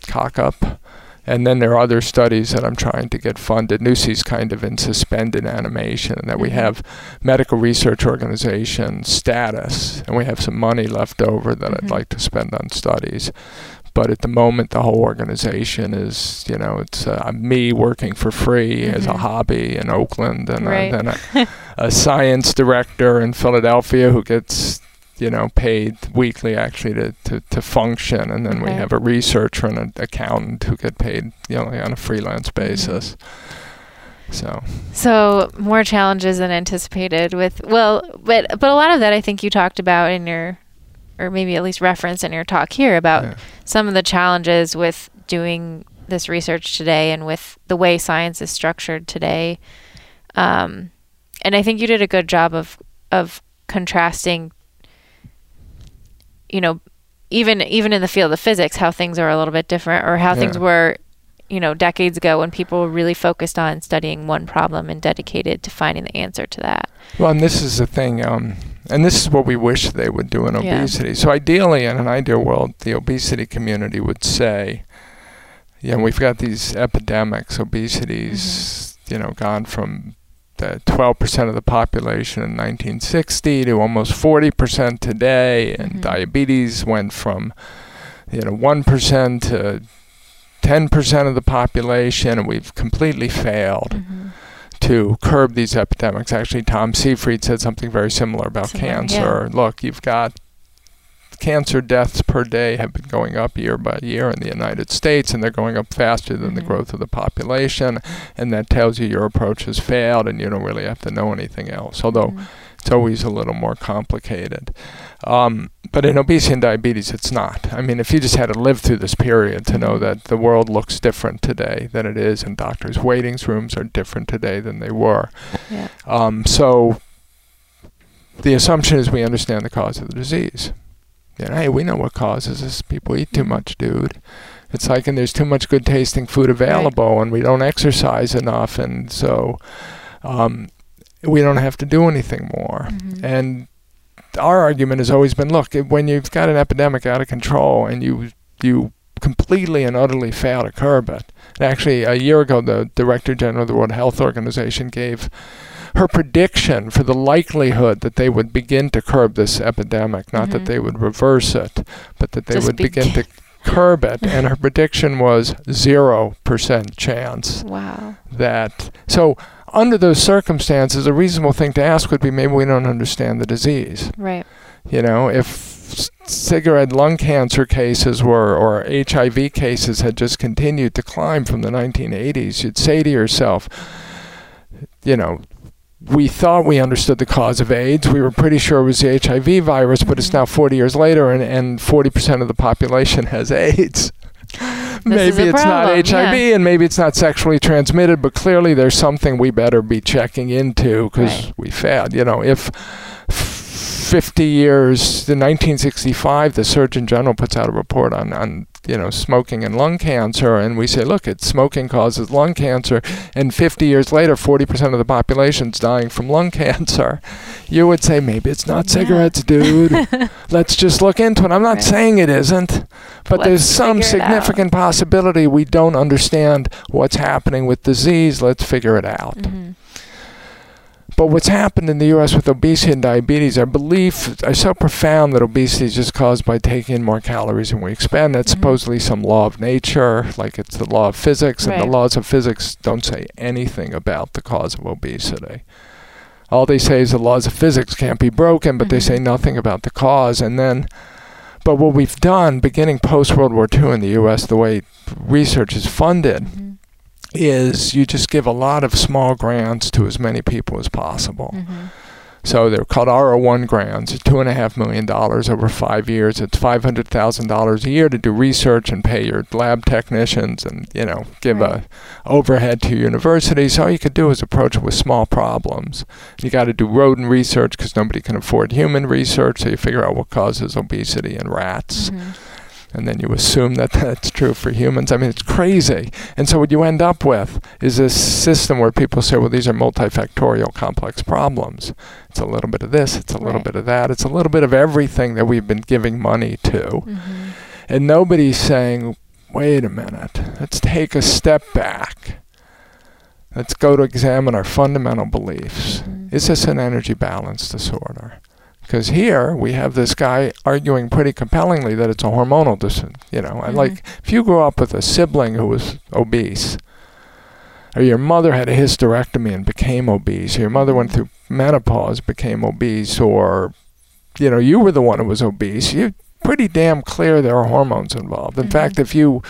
cock up. And then there are other studies that I'm trying to get funded. N U S I's kind of in suspended animation, and that we have medical research organization status, and we have some money left over that mm-hmm. I'd like to spend on studies. But at the moment, the whole organization is, you know, it's uh, me working for free mm-hmm. as a hobby in Oakland, and right. then a, a science director in Philadelphia who gets, you know, paid weekly actually to, to, to function, and then okay. we have a researcher and an accountant who get paid, you know, on a freelance basis. Mm-hmm. So. So more challenges than anticipated with, well, but but a lot of that I think you talked about in your, or maybe at least referenced in your talk here about yeah. some of the challenges with doing this research today and with the way science is structured today. Um, and I think you did a good job of of contrasting, you know, even even in the field of physics, how things are a little bit different, or how yeah. things were, you know, decades ago when people were really focused on studying one problem and dedicated to finding the answer to that. Well, and this is the thing, um, and this is what we wish they would do in obesity. Yeah. So ideally, in an ideal world, the obesity community would say, you know, we've got these epidemics, obesity's, mm-hmm. you know, gone from twelve percent of the population in nineteen sixty to almost forty percent today, and mm-hmm. diabetes went from, you know, one percent to ten percent of the population, and we've completely failed mm-hmm. to curb these epidemics. Actually, Tom Seyfried said something very similar about similar, cancer. Yeah. Look, you've got cancer deaths per day have been going up year by year in the United States, and they're going up faster than mm-hmm. the growth of the population, and that tells you your approach has failed and you don't really have to know anything else, although mm-hmm. it's always a little more complicated. Um, but in obesity and diabetes, it's not. I mean, if you just had to live through this period to know that the world looks different today than it is, and doctors' waiting rooms are different today than they were. Yeah. Um, so the assumption is we understand the cause of the disease. And, hey, we know what causes this. People eat too much, dude. It's like, and there's too much good tasting food available, right. and we don't exercise enough, and so um, we don't have to do anything more. Mm-hmm. And our argument has always been, look, when you've got an epidemic out of control and you you completely and utterly fail to curb it. And actually, a year ago, the Director General of the World Health Organization gave her prediction for the likelihood that they would begin to curb this epidemic, not mm-hmm. that they would reverse it, but that they Just would be- begin to curb it. And her prediction was zero percent chance. Wow. That, so under those circumstances, a reasonable thing to ask would be, maybe we don't understand the disease. Right. You know, if cigarette lung cancer cases were, or H I V cases had just continued to climb from the nineteen eighties, you'd say to yourself, you know, we thought we understood the cause of AIDS. We were pretty sure it was the H I V virus, but it's now forty years later, and, and forty percent of the population has AIDS. Maybe it's problem. not H I V, yeah. and maybe it's not sexually transmitted, but clearly there's something we better be checking into, because right. we failed. You know, if fifty years, in nineteen sixty-five, the Surgeon General puts out a report on, on you know, smoking and lung cancer, and we say, look, it's smoking causes lung cancer, and fifty years later, forty percent of the population's dying from lung cancer. You would say, maybe it's not yeah. cigarettes, dude. Let's just look into it. I'm not right. saying it isn't, but Let's there's some significant possibility we don't understand what's happening with disease. Let's figure it out. Mm-hmm. But what's happened in the U S with obesity and diabetes, our belief is so profound that obesity is just caused by taking in more calories than we expend. That's mm-hmm. supposedly some law of nature, like it's the law of physics, right. and the laws of physics don't say anything about the cause of obesity. All they say is the laws of physics can't be broken, but mm-hmm. they say nothing about the cause. And then, but what we've done, beginning post-World War Two in the U S, the way research is funded, mm-hmm. is you just give a lot of small grants to as many people as possible. Mm-hmm. So they're called R O one grants, two point five million dollars over five years. It's five hundred thousand dollars a year to do research and pay your lab technicians and, you know, give right. a overhead to universities. All you could do is approach it with small problems. You got to do rodent research because nobody can afford human research, so you figure out what causes obesity in rats. Mm-hmm. And then you assume that that's true for humans. I mean, it's crazy. And so what you end up with is this system where people say, well, these are multifactorial complex problems. It's a little bit of this, it's a little right. bit of that, it's a little bit of everything that we've been giving money to. Mm-hmm. And nobody's saying, wait a minute, let's take a step back. Let's go to examine our fundamental beliefs. Mm-hmm. Is this an energy balance disorder? Because here we have this guy arguing pretty compellingly that it's a hormonal disorder. You know, mm-hmm. like if you grew up with a sibling who was obese, or your mother had a hysterectomy and became obese, or your mother went through menopause, became obese, or you know, you were the one who was obese, you're pretty damn clear there are hormones involved. In mm-hmm. fact, if you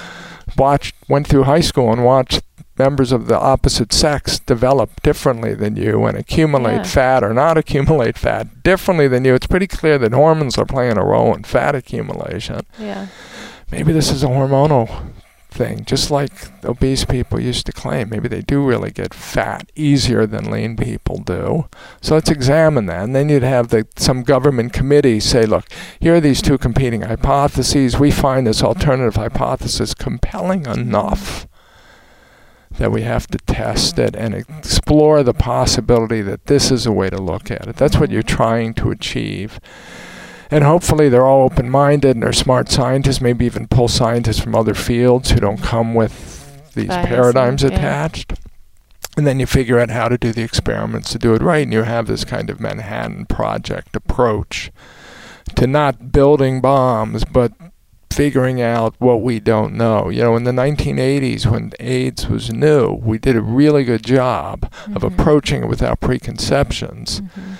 watched, went through high school and watched members of the opposite sex develop differently than you and accumulate yeah. fat or not accumulate fat differently than you, it's pretty clear that hormones are playing a role in fat accumulation. Yeah. Maybe this is a hormonal thing, just like obese people used to claim. Maybe they do really get fat easier than lean people do. So let's examine that. And then you'd have the, some government committee say, look, here are these two competing hypotheses. We find this alternative hypothesis compelling enough that we have to test it and explore the possibility that this is a way to look at it. That's what you're trying to achieve. And hopefully they're all open-minded and they're smart scientists, maybe even pull scientists from other fields who don't come with these Bias, paradigms yeah. attached. And then you figure out how to do the experiments to do it right, and you have this kind of Manhattan Project approach to not building bombs, but figuring out what we don't know. You know, in the nineteen eighties, when AIDS was new, we did a really good job mm-hmm. of approaching it without preconceptions. Mm-hmm.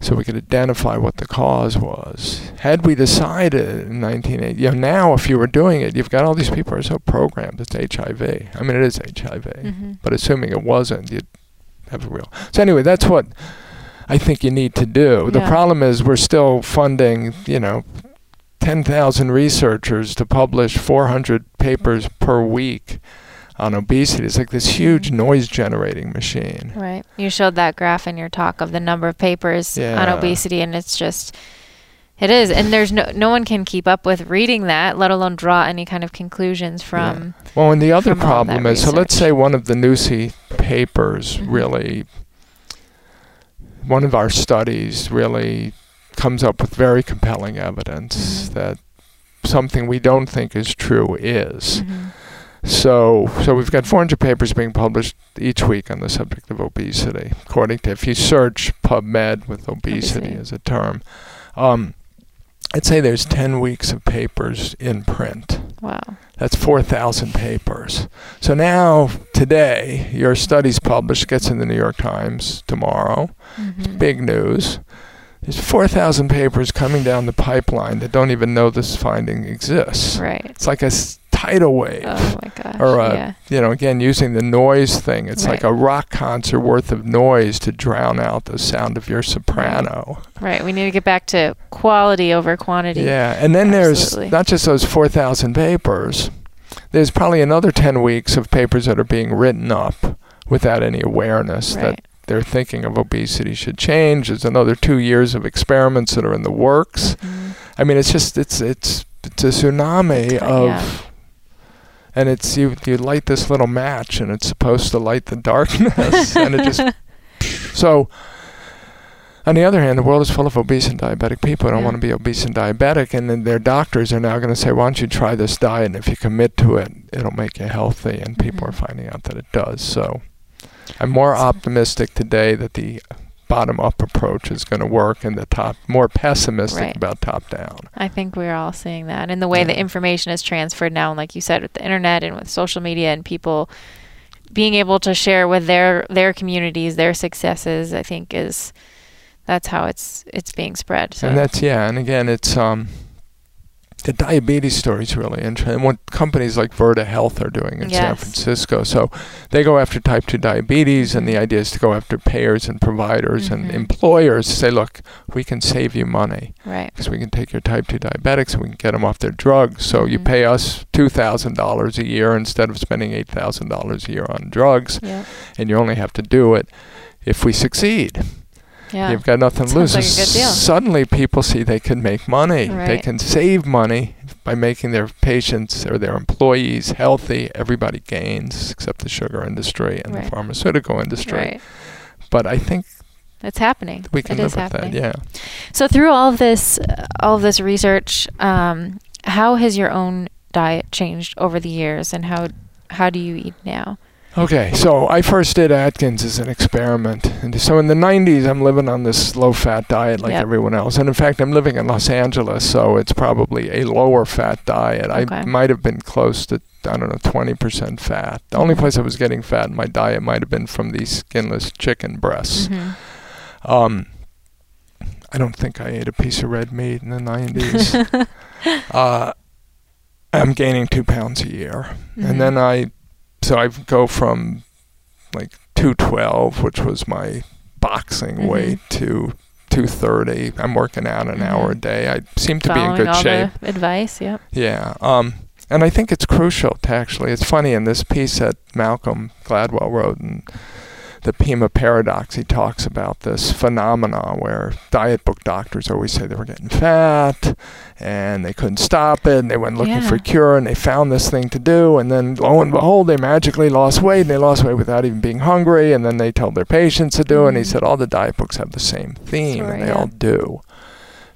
So we could identify what the cause was. Had we decided in nineteen eighty, you know, now if you were doing it, you've got all these people who are so programmed, it's H I V. I mean, it is H I V, mm-hmm. but assuming it wasn't, you'd have a real. So anyway, that's what I think you need to do. Yeah. The problem is we're still funding, you know, ten thousand researchers to publish four hundred papers per week on obesity. It's like this huge noise-generating machine. Right. You showed that graph in your talk of the number of papers yeah. on obesity, and it's just, it is. And there's no no one can keep up with reading that, let alone draw any kind of conclusions from yeah. Well, and the other problem is, research. So let's say one of the N U S I papers mm-hmm. really, one of our studies really comes up with very compelling evidence mm-hmm. that something we don't think is true is. Mm-hmm. So so we've got four hundred papers being published each week on the subject of obesity, according to, if you search PubMed with obesity, obesity. as a term, um, I'd say there's ten weeks of papers in print. Wow. That's four thousand papers. So now, today, your study's published, gets in the New York Times tomorrow. Mm-hmm. Big news. There's four thousand papers coming down the pipeline that don't even know this finding exists. Right. It's like a tidal wave. Oh my gosh. Or a, yeah. you know, again, using the noise thing. It's right. like a rock concert worth of noise to drown out the sound of your soprano. Right. right. We need to get back to quality over quantity. Yeah. And then Absolutely. There's not just those four thousand papers. There's probably another ten weeks of papers that are being written up without any awareness right. that they're thinking of obesity should change. There's another two years of experiments that are in the works. Mm-hmm. I mean, it's just, it's it's it's a tsunami it's of, yeah. and it's, you you light this little match and it's supposed to light the darkness and it just, so on the other hand, the world is full of obese and diabetic people who don't yeah. want to be obese and diabetic, and then their doctors are now going to say, why don't you try this diet, and if you commit to it, it'll make you healthy, and mm-hmm. people are finding out that it does, so. I'm more optimistic today that the bottom-up approach is going to work, and the top, more pessimistic right. about top-down. I think we're all seeing that. And the way yeah. the information is transferred now, and like you said, with the internet and with social media and people being able to share with their, their communities, their successes, I think is, that's how it's it's being spread. So. And that's, yeah, and again, it's, um, the diabetes story is really interesting, and what companies like Verda Health are doing in yes. San Francisco. So they go after type two diabetes, and the idea is to go after payers and providers mm-hmm. and employers to say, look, we can save you money. Right. Because we can take your type two diabetics and we can get them off their drugs. So mm-hmm. you pay us two thousand dollars a year instead of spending eight thousand dollars a year on drugs, yep. and you only have to do it if we succeed. Yeah. You've got nothing to lose. Like S- suddenly people see they can make money. Right. They can save money by making their patients or their employees healthy. Everybody gains except the sugar industry and right. the pharmaceutical industry. Right. But I think it's happening. We can it live with happening. That, yeah. So through all of this, all of this research, um, how has your own diet changed over the years, and how how do you eat now? Okay, so I first did Atkins as an experiment. And so in the nineties, I'm living on this low-fat diet like yep. everyone else. And in fact, I'm living in Los Angeles, so it's probably a lower-fat diet. Okay. I might have been close to, I don't know, twenty percent fat. The only place I was getting fat in my diet might have been from these skinless chicken breasts. Mm-hmm. Um, I don't think I ate a piece of red meat in the nineties. uh, I'm gaining two pounds a year. Mm-hmm. And then I... So I go from like two twelve, which was my boxing mm-hmm. weight, to two thirty. I'm working out an hour a day. I seem to Following be in good all shape. The advice, yep. Yeah. Um, and I think it's crucial to actually, it's funny, in this piece that Malcolm Gladwell wrote in The Pima Paradox, he talks about this phenomenon where diet book doctors always say they were getting fat, and they couldn't stop it, and they went looking yeah. for a cure, and they found this thing to do, and then lo and behold, they magically lost weight, and they lost weight without even being hungry, and then they told their patients to do, mm-hmm. and he said all the diet books have the same theme, right, and they yeah. all do.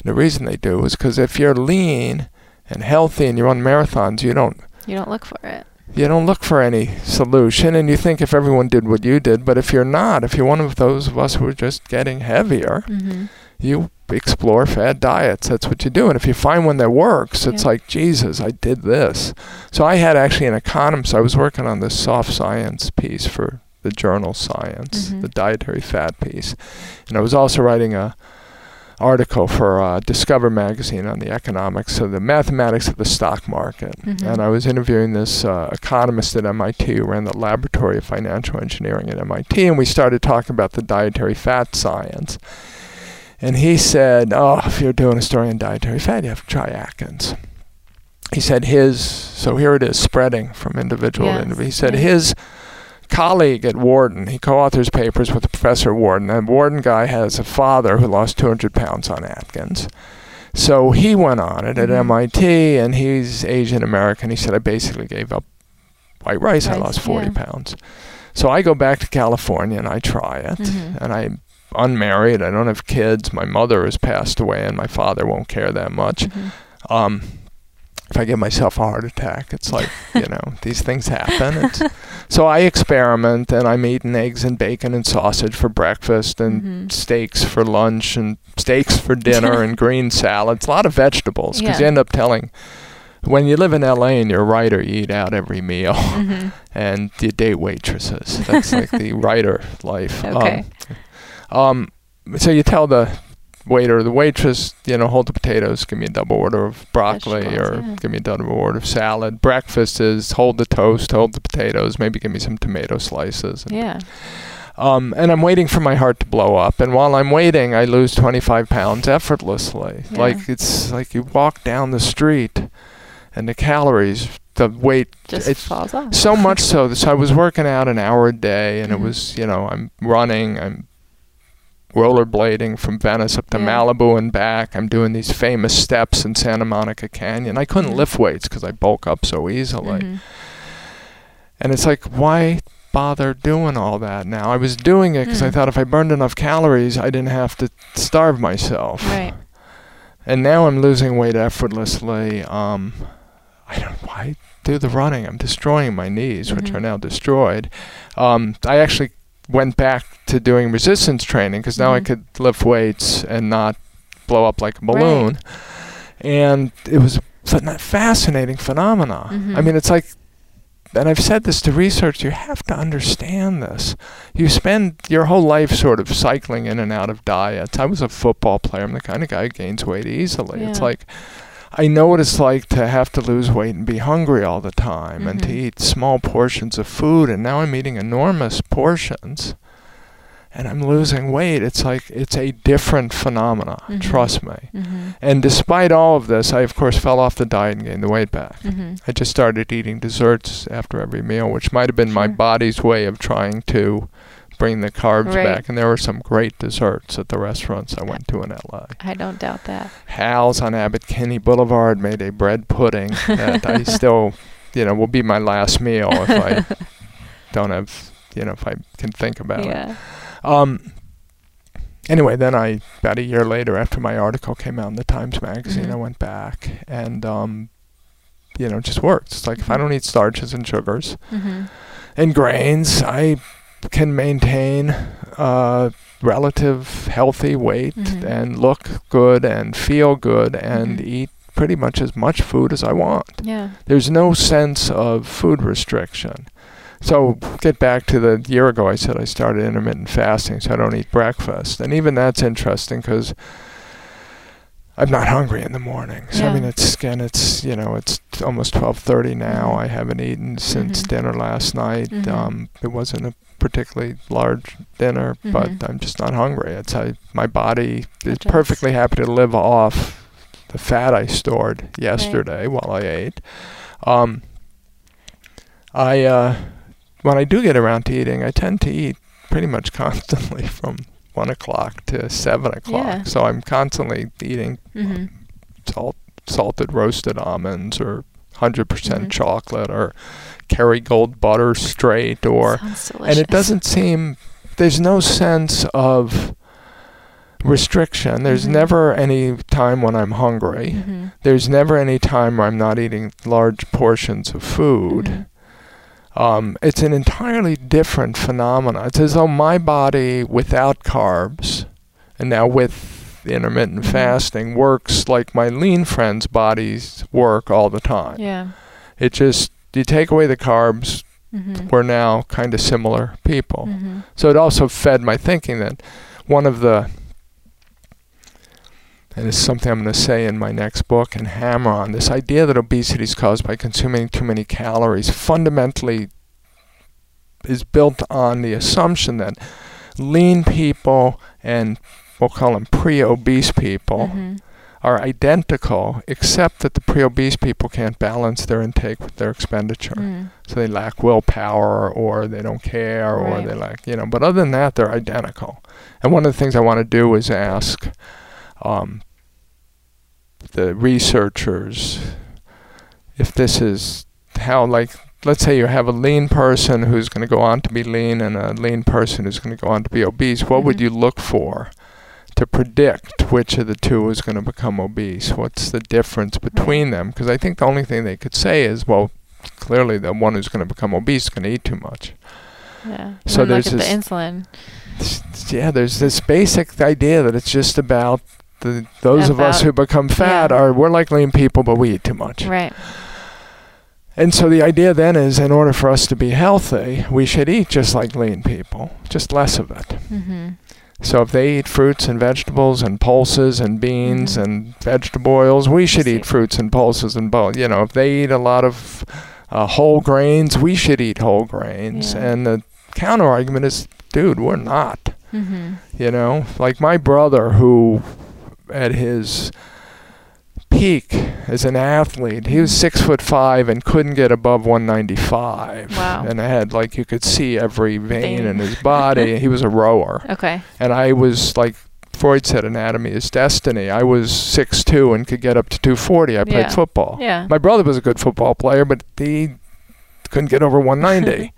And the reason they do is because if you're lean and healthy and you run marathons, you don't... You don't look for it. You don't look for any solution, and you think if everyone did what you did, but if you're not, if you're one of those of us who are just getting heavier, mm-hmm. you... explore fad diets. That's what you do. And if you find one that works, it's yeah. like, Jesus, I did this. So I had actually an economist. I was working on this soft science piece for the journal Science, mm-hmm. the dietary fad piece. And I was also writing a article for uh, Discover magazine on the economics of the mathematics of the stock market. Mm-hmm. And I was interviewing this uh, economist at M I T who ran the Laboratory of Financial Engineering at M I T, and we started talking about the dietary fat science. And he said, oh, if you're doing a story on dietary fat, you have to try Atkins. He said his, so here it is, spreading from individual yes. to individual. He said yes. his colleague at Wharton, he co-authors papers with a professor at Wharton, and Wharton guy has a father who lost two hundred pounds on Atkins. So he went on it mm-hmm. at M I T, and he's Asian American. He said, I basically gave up white rice. rice I lost forty yeah. pounds. So I go back to California, and I try it, mm-hmm. and I'm unmarried. I don't have kids. My mother has passed away, and my father won't care that much. Mm-hmm. Um, If I give myself a heart attack, it's like, you know, these things happen. It's, so I experiment, and I'm eating eggs and bacon and sausage for breakfast and mm-hmm. steaks for lunch and steaks for dinner and green salads, a lot of vegetables. Because yeah. you end up telling, when you live in L A and you're a writer, you eat out every meal. Mm-hmm. And you date waitresses. That's like the writer life. Okay. Um, um, so you tell the waiter, the waitress, you know, hold the potatoes, give me a double order of broccoli, or yeah. give me a double order of salad. Breakfast is hold the toast, hold the potatoes, maybe give me some tomato slices. And, yeah. Um, and I'm waiting for my heart to blow up. And while I'm waiting, I lose twenty-five pounds effortlessly. Yeah. Like, it's like you walk down the street and the calories, the weight just it's falls off. So much so that so I was working out an hour a day, and mm-hmm. it was, you know, I'm running, I'm rollerblading from Venice up to yeah. Malibu and back. I'm doing these famous steps in Santa Monica Canyon. I couldn't lift weights because I bulk up so easily. Mm-hmm. And it's like, why bother doing all that now? I was doing it because mm. I thought if I burned enough calories, I didn't have to starve myself. Right. And now I'm losing weight effortlessly. Um, I don't why do the running. I'm destroying my knees, mm-hmm. which are now destroyed. Um, I actually went back to doing resistance training because now mm-hmm. I could lift weights and not blow up like a balloon. Right. And it was a fascinating phenomena. Mm-hmm. I mean, it's like, and I've said this to research, you have to understand this. You spend your whole life sort of cycling in and out of diets. I was a football player. I'm the kind of guy who gains weight easily. Yeah. It's like, I know what it's like to have to lose weight and be hungry all the time mm-hmm. and to eat small portions of food, and now I'm eating enormous portions and I'm losing weight. It's like, it's a different phenomena, mm-hmm. trust me. Mm-hmm. And despite all of this, I of course fell off the diet and gained the weight back. Mm-hmm. I just started eating desserts after every meal, which might have been sure. my body's way of trying to bring the carbs right. back, and there were some great desserts at the restaurants I went to in L A. I don't doubt that. Hal's on Abbot Kinney Boulevard made a bread pudding that I still, you know, will be my last meal if I don't have, you know, if I can think about yeah. it. Um, anyway, then I, about a year later, after my article came out in the Times Magazine, mm-hmm. I went back and, um, you know, it just worked. It's like mm-hmm. if I don't eat starches and sugars mm-hmm. and grains, I can maintain uh, relative healthy weight mm-hmm. and look good and feel good and mm-hmm. eat pretty much as much food as I want. Yeah. There's no sense of food restriction. So get back to the year ago I said I started intermittent fasting, so I don't eat breakfast. And even that's interesting because I'm not hungry in the morning. So yeah. I mean, it's again, it's, you know, it's almost twelve thirty now. I haven't eaten since mm-hmm. dinner last night. Mm-hmm. Um, it wasn't a particularly large dinner, mm-hmm. but I'm just not hungry. It's I, my body is perfectly happy to live off the fat I stored yesterday right. while I ate. Um, I uh, when I do get around to eating, I tend to eat pretty much constantly from one o'clock to seven o'clock. Yeah. So I'm constantly eating mm-hmm. salt, salted roasted almonds or one hundred percent mm-hmm. chocolate or Kerrygold butter straight or, and it doesn't seem, there's no sense of restriction. There's mm-hmm. never any time when I'm hungry. Mm-hmm. There's never any time where I'm not eating large portions of food. Mm-hmm. Um, it's an entirely different phenomenon. It's as though my body without carbs and now with with intermittent fasting works like my lean friends' bodies work all the time. Yeah. It just, you take away the carbs, mm-hmm. we're now kind of similar people. Mm-hmm. So it also fed my thinking that one of the, and it's something I'm going to say in my next book and hammer on, this idea that obesity is caused by consuming too many calories fundamentally is built on the assumption that lean people and we'll call them pre-obese people mm-hmm. are identical, except that the pre-obese people can't balance their intake with their expenditure. Mm. So they lack willpower, or they don't care, right. or they lack, you know, but other than that, they're identical. And one of the things I want to do is ask um, the researchers if this is how, like, let's say you have a lean person who's going to go on to be lean and a lean person who's going to go on to be obese. What mm-hmm. would you look for to predict which of the two is going to become obese? What's the difference between right. them? Because I think the only thing they could say is, well, clearly the one who's going to become obese is going to eat too much. Yeah. So there's this, the insulin. This, yeah, there's this basic idea that it's just about the those about, of us who become fat yeah. are, we're like lean people, but we eat too much. Right. And so the idea then is, in order for us to be healthy, we should eat just like lean people, just less of it. Mm-hmm. So if they eat fruits and vegetables and pulses and beans mm-hmm. and vegetable oils, we should eat fruits and pulses and bones. You know, if they eat a lot of uh, whole grains, we should eat whole grains. Yeah. And the counter argument is, dude, we're not. Mm-hmm. You know, like my brother, who at his peak as an athlete, he was six foot five and couldn't get above one ninety-five. Wow. And I had, like, you could see every vein, vein. in his body. He was a rower. Okay. And I was, like Freud said, anatomy is destiny. I was six two and could get up to two forty. I played yeah. football. Yeah. My brother was a good football player, but he couldn't get over one ninety.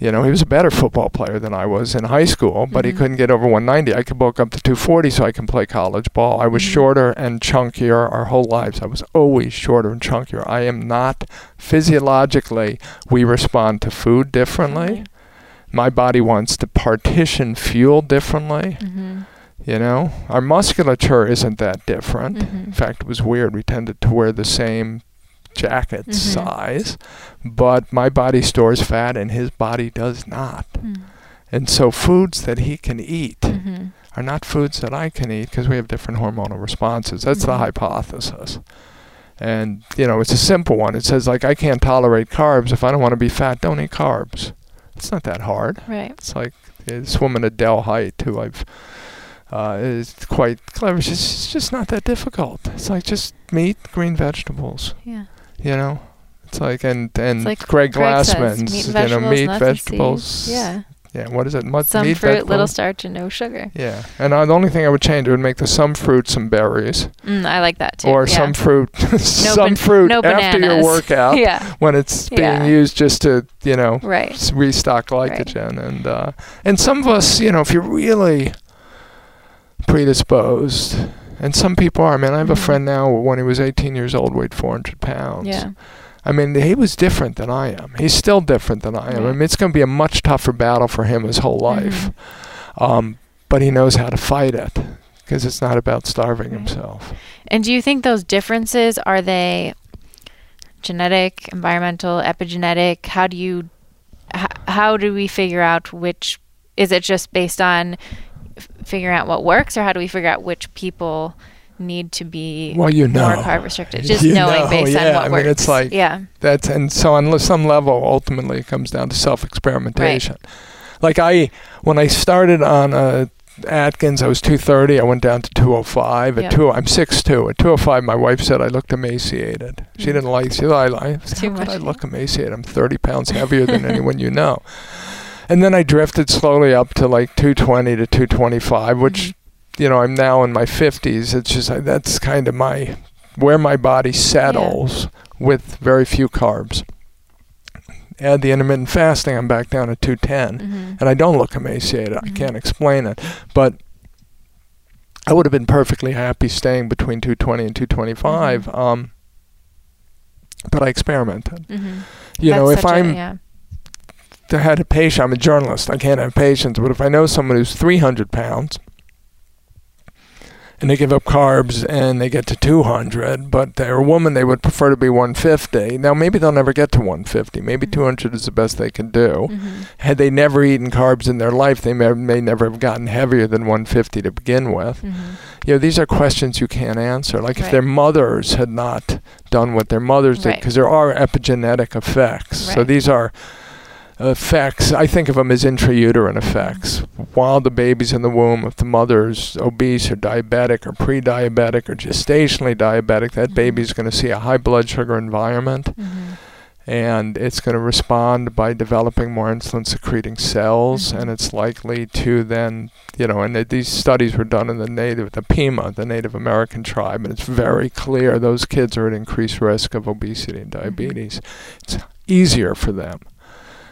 You know, he was a better football player than I was in high school, but mm-hmm. he couldn't get over one ninety. I could bulk up to two forty so I can play college ball. I was mm-hmm. shorter and chunkier our whole lives. I was always shorter and chunkier. I am not, physiologically, we respond to food differently. Mm-hmm. My body wants to partition fuel differently. Mm-hmm. You know, our musculature isn't that different. Mm-hmm. In fact, it was weird. We tended to wear the same jacket mm-hmm. size, but my body stores fat and his body does not. Mm. And so foods that he can eat mm-hmm. are not foods that I can eat because we have different hormonal responses. That's mm-hmm. the hypothesis. And, you know, it's a simple one. It says, like, I can't tolerate carbs. If I don't want to be fat, don't eat carbs. It's not that hard. Right. It's like this woman, Adele Hite, who I've Uh, is quite clever. It's just, it's just not that difficult. It's like just meat, green vegetables. Yeah. You know, it's like and and like Greg, Greg Glassman's, says, meat, you know, meat, vegetables. Yeah. Yeah. What is it? Mut- some meat, fruit, vegetables? Little starch, and no sugar. Yeah. And uh, the only thing I would change, it would make the some fruit, some berries. Mm, I like that too. Or yeah. some fruit, no some ban- fruit no after your workout. yeah. When it's being yeah. used just to, you know, right. s- restock glycogen, right. and uh, and some of us, you know, if you're really predisposed, and some people are. I mean, I have mm-hmm. a friend now, when he was eighteen years old, weighed four hundred pounds. Yeah. I mean, he was different than I am. He's still different than I am. Yeah. I mean, it's going to be a much tougher battle for him his whole life. Mm-hmm. Um, but he knows how to fight it because it's not about starving right. himself. And do you think those differences, are they genetic, environmental, epigenetic? How do you, h- how do we figure out which, is it just based on figuring out what works, or how do we figure out which people need to be well, you know. more carb restricted? Just you knowing know, based yeah. on what I works. Mean, it's like yeah. that's, and so on some level, ultimately, it comes down to self-experimentation. Right. Like I, when I started on uh, Atkins, I was two thirty. I went down to two oh five. At yep. two, I'm six two. At two oh five, my wife said I looked emaciated. She didn't like. She thought I, I, Too much. I look emaciated. I'm thirty pounds heavier than anyone you know. And then I drifted slowly up to like two twenty to two twenty-five, which, mm-hmm. you know, I'm now in my fifties. It's just like, that's kind of my, where my body settles yeah. with very few carbs. Add the intermittent fasting, I'm back down at two ten. Mm-hmm. And I don't look emaciated. Mm-hmm. I can't explain it. But I would have been perfectly happy staying between two twenty and two twenty-five. Mm-hmm. Um, but I experimented. Mm-hmm. You that's know, if I'm... A, yeah. I had a patient, I'm a journalist, I can't have patients, but if I know someone who's three hundred pounds and they give up carbs and they get to two hundred, but they're a woman, they would prefer to be one fifty. Now, maybe they'll never get to one fifty. Maybe mm-hmm. two hundred is the best they can do. Mm-hmm. Had they never eaten carbs in their life, they may, may never have gotten heavier than one fifty to begin with. Mm-hmm. You know, these are questions you can't answer. Like right. if their mothers had not done what their mothers right. did, because there are epigenetic effects. Right. So these are effects, I think of them as intrauterine effects. While the baby's in the womb, if the mother's obese or diabetic or pre-diabetic or gestationally diabetic, that mm-hmm. baby's going to see a high blood sugar environment, mm-hmm. and it's going to respond by developing more insulin-secreting cells, mm-hmm. and it's likely to then, you know, and th- these studies were done in the native, the Pima, the Native American tribe, and it's very clear those kids are at increased risk of obesity and diabetes. Mm-hmm. It's easier for them.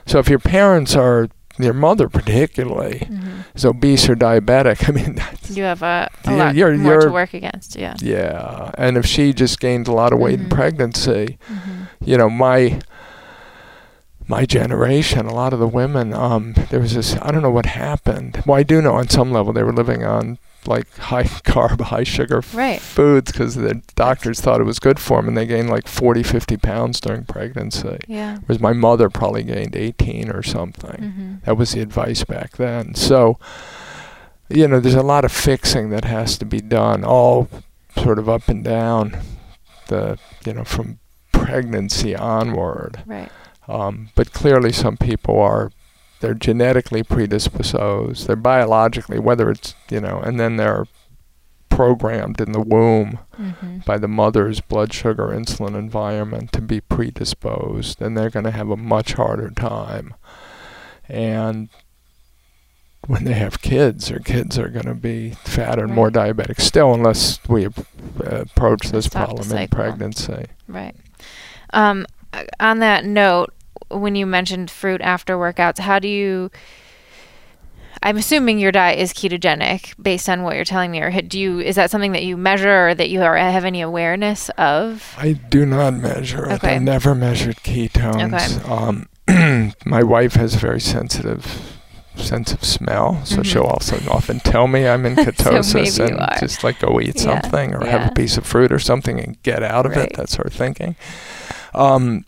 So if your parents are, your mother particularly, mm-hmm. is obese or diabetic, I mean, that's, you have a, a you're, lot you're, more you're, to work against, yeah. Yeah, and if she just gained a lot of weight mm-hmm. in pregnancy, mm-hmm. you know, my my generation, a lot of the women, um, there was this, I don't know what happened. Well, I do know on some level they were living on like high carb, high sugar f- right. foods because the doctors thought it was good for them, and they gained like forty, fifty pounds during pregnancy. Yeah. Whereas my mother probably gained eighteen or something. Mm-hmm. That was the advice back then. So, you know, there's a lot of fixing that has to be done, all sort of up and down the, you know, from pregnancy onward. Right. Um, but clearly some people are, they're genetically predisposed, they're biologically, whether it's, you know, and then they're programmed in the womb mm-hmm. by the mother's blood sugar insulin environment to be predisposed, and they're going to have a much harder time. And when they have kids, their kids are going to be fatter and right. more diabetic still, unless we uh, approach this Stop problem in pregnancy. Right. Um, on that note, when you mentioned fruit after workouts, how do you, I'm assuming your diet is ketogenic based on what you're telling me, or do you, is that something that you measure or that you are, have any awareness of? I do not measure okay. it. I never measured ketones. Okay. Um, my wife has a very sensitive sense of smell, so mm-hmm. she'll also often tell me I'm in ketosis so and just like go eat yeah. something or yeah. have a piece of fruit or something and get out of right. it. That's her thinking. Um,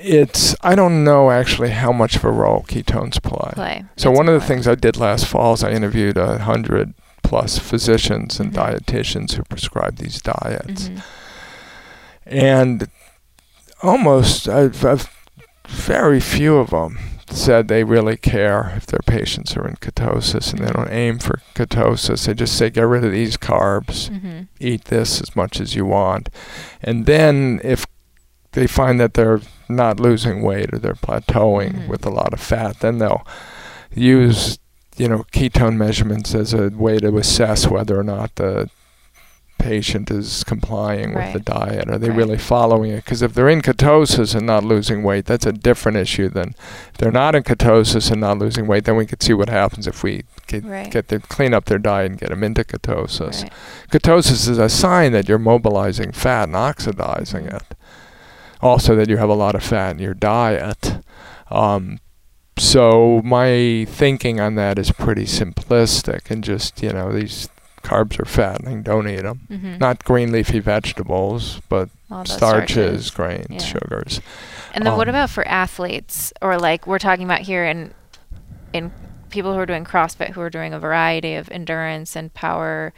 It's, I don't know actually how much of a role ketones play. play. So That's one of the things I did last fall is I interviewed a hundred plus physicians and mm-hmm. dietitians who prescribe these diets. Mm-hmm. And almost, I've, I've, very few of them said they really care if their patients are in ketosis, and they don't aim for ketosis. They just say, get rid of these carbs, mm-hmm. eat this as much as you want. And then if they find that they're not losing weight or they're plateauing mm-hmm. with a lot of fat, then they'll use, you know, ketone measurements as a way to assess whether or not the patient is complying right. with the diet. Are they right. really following it? Because if they're in ketosis and not losing weight, that's a different issue than if they're not in ketosis and not losing weight, then we could see what happens if we get, right. get them, clean up their diet and get them into ketosis. Right. Ketosis is a sign that you're mobilizing fat and oxidizing it. Also that you have a lot of fat in your diet. Um, so my thinking on that is pretty simplistic and just, you know, these carbs are fattening, don't eat them. Mm-hmm. Not green leafy vegetables, but starches, starches, grains, yeah. sugars. And then um, what about for athletes, or like we're talking about here in in people who are doing CrossFit, who are doing a variety of endurance and power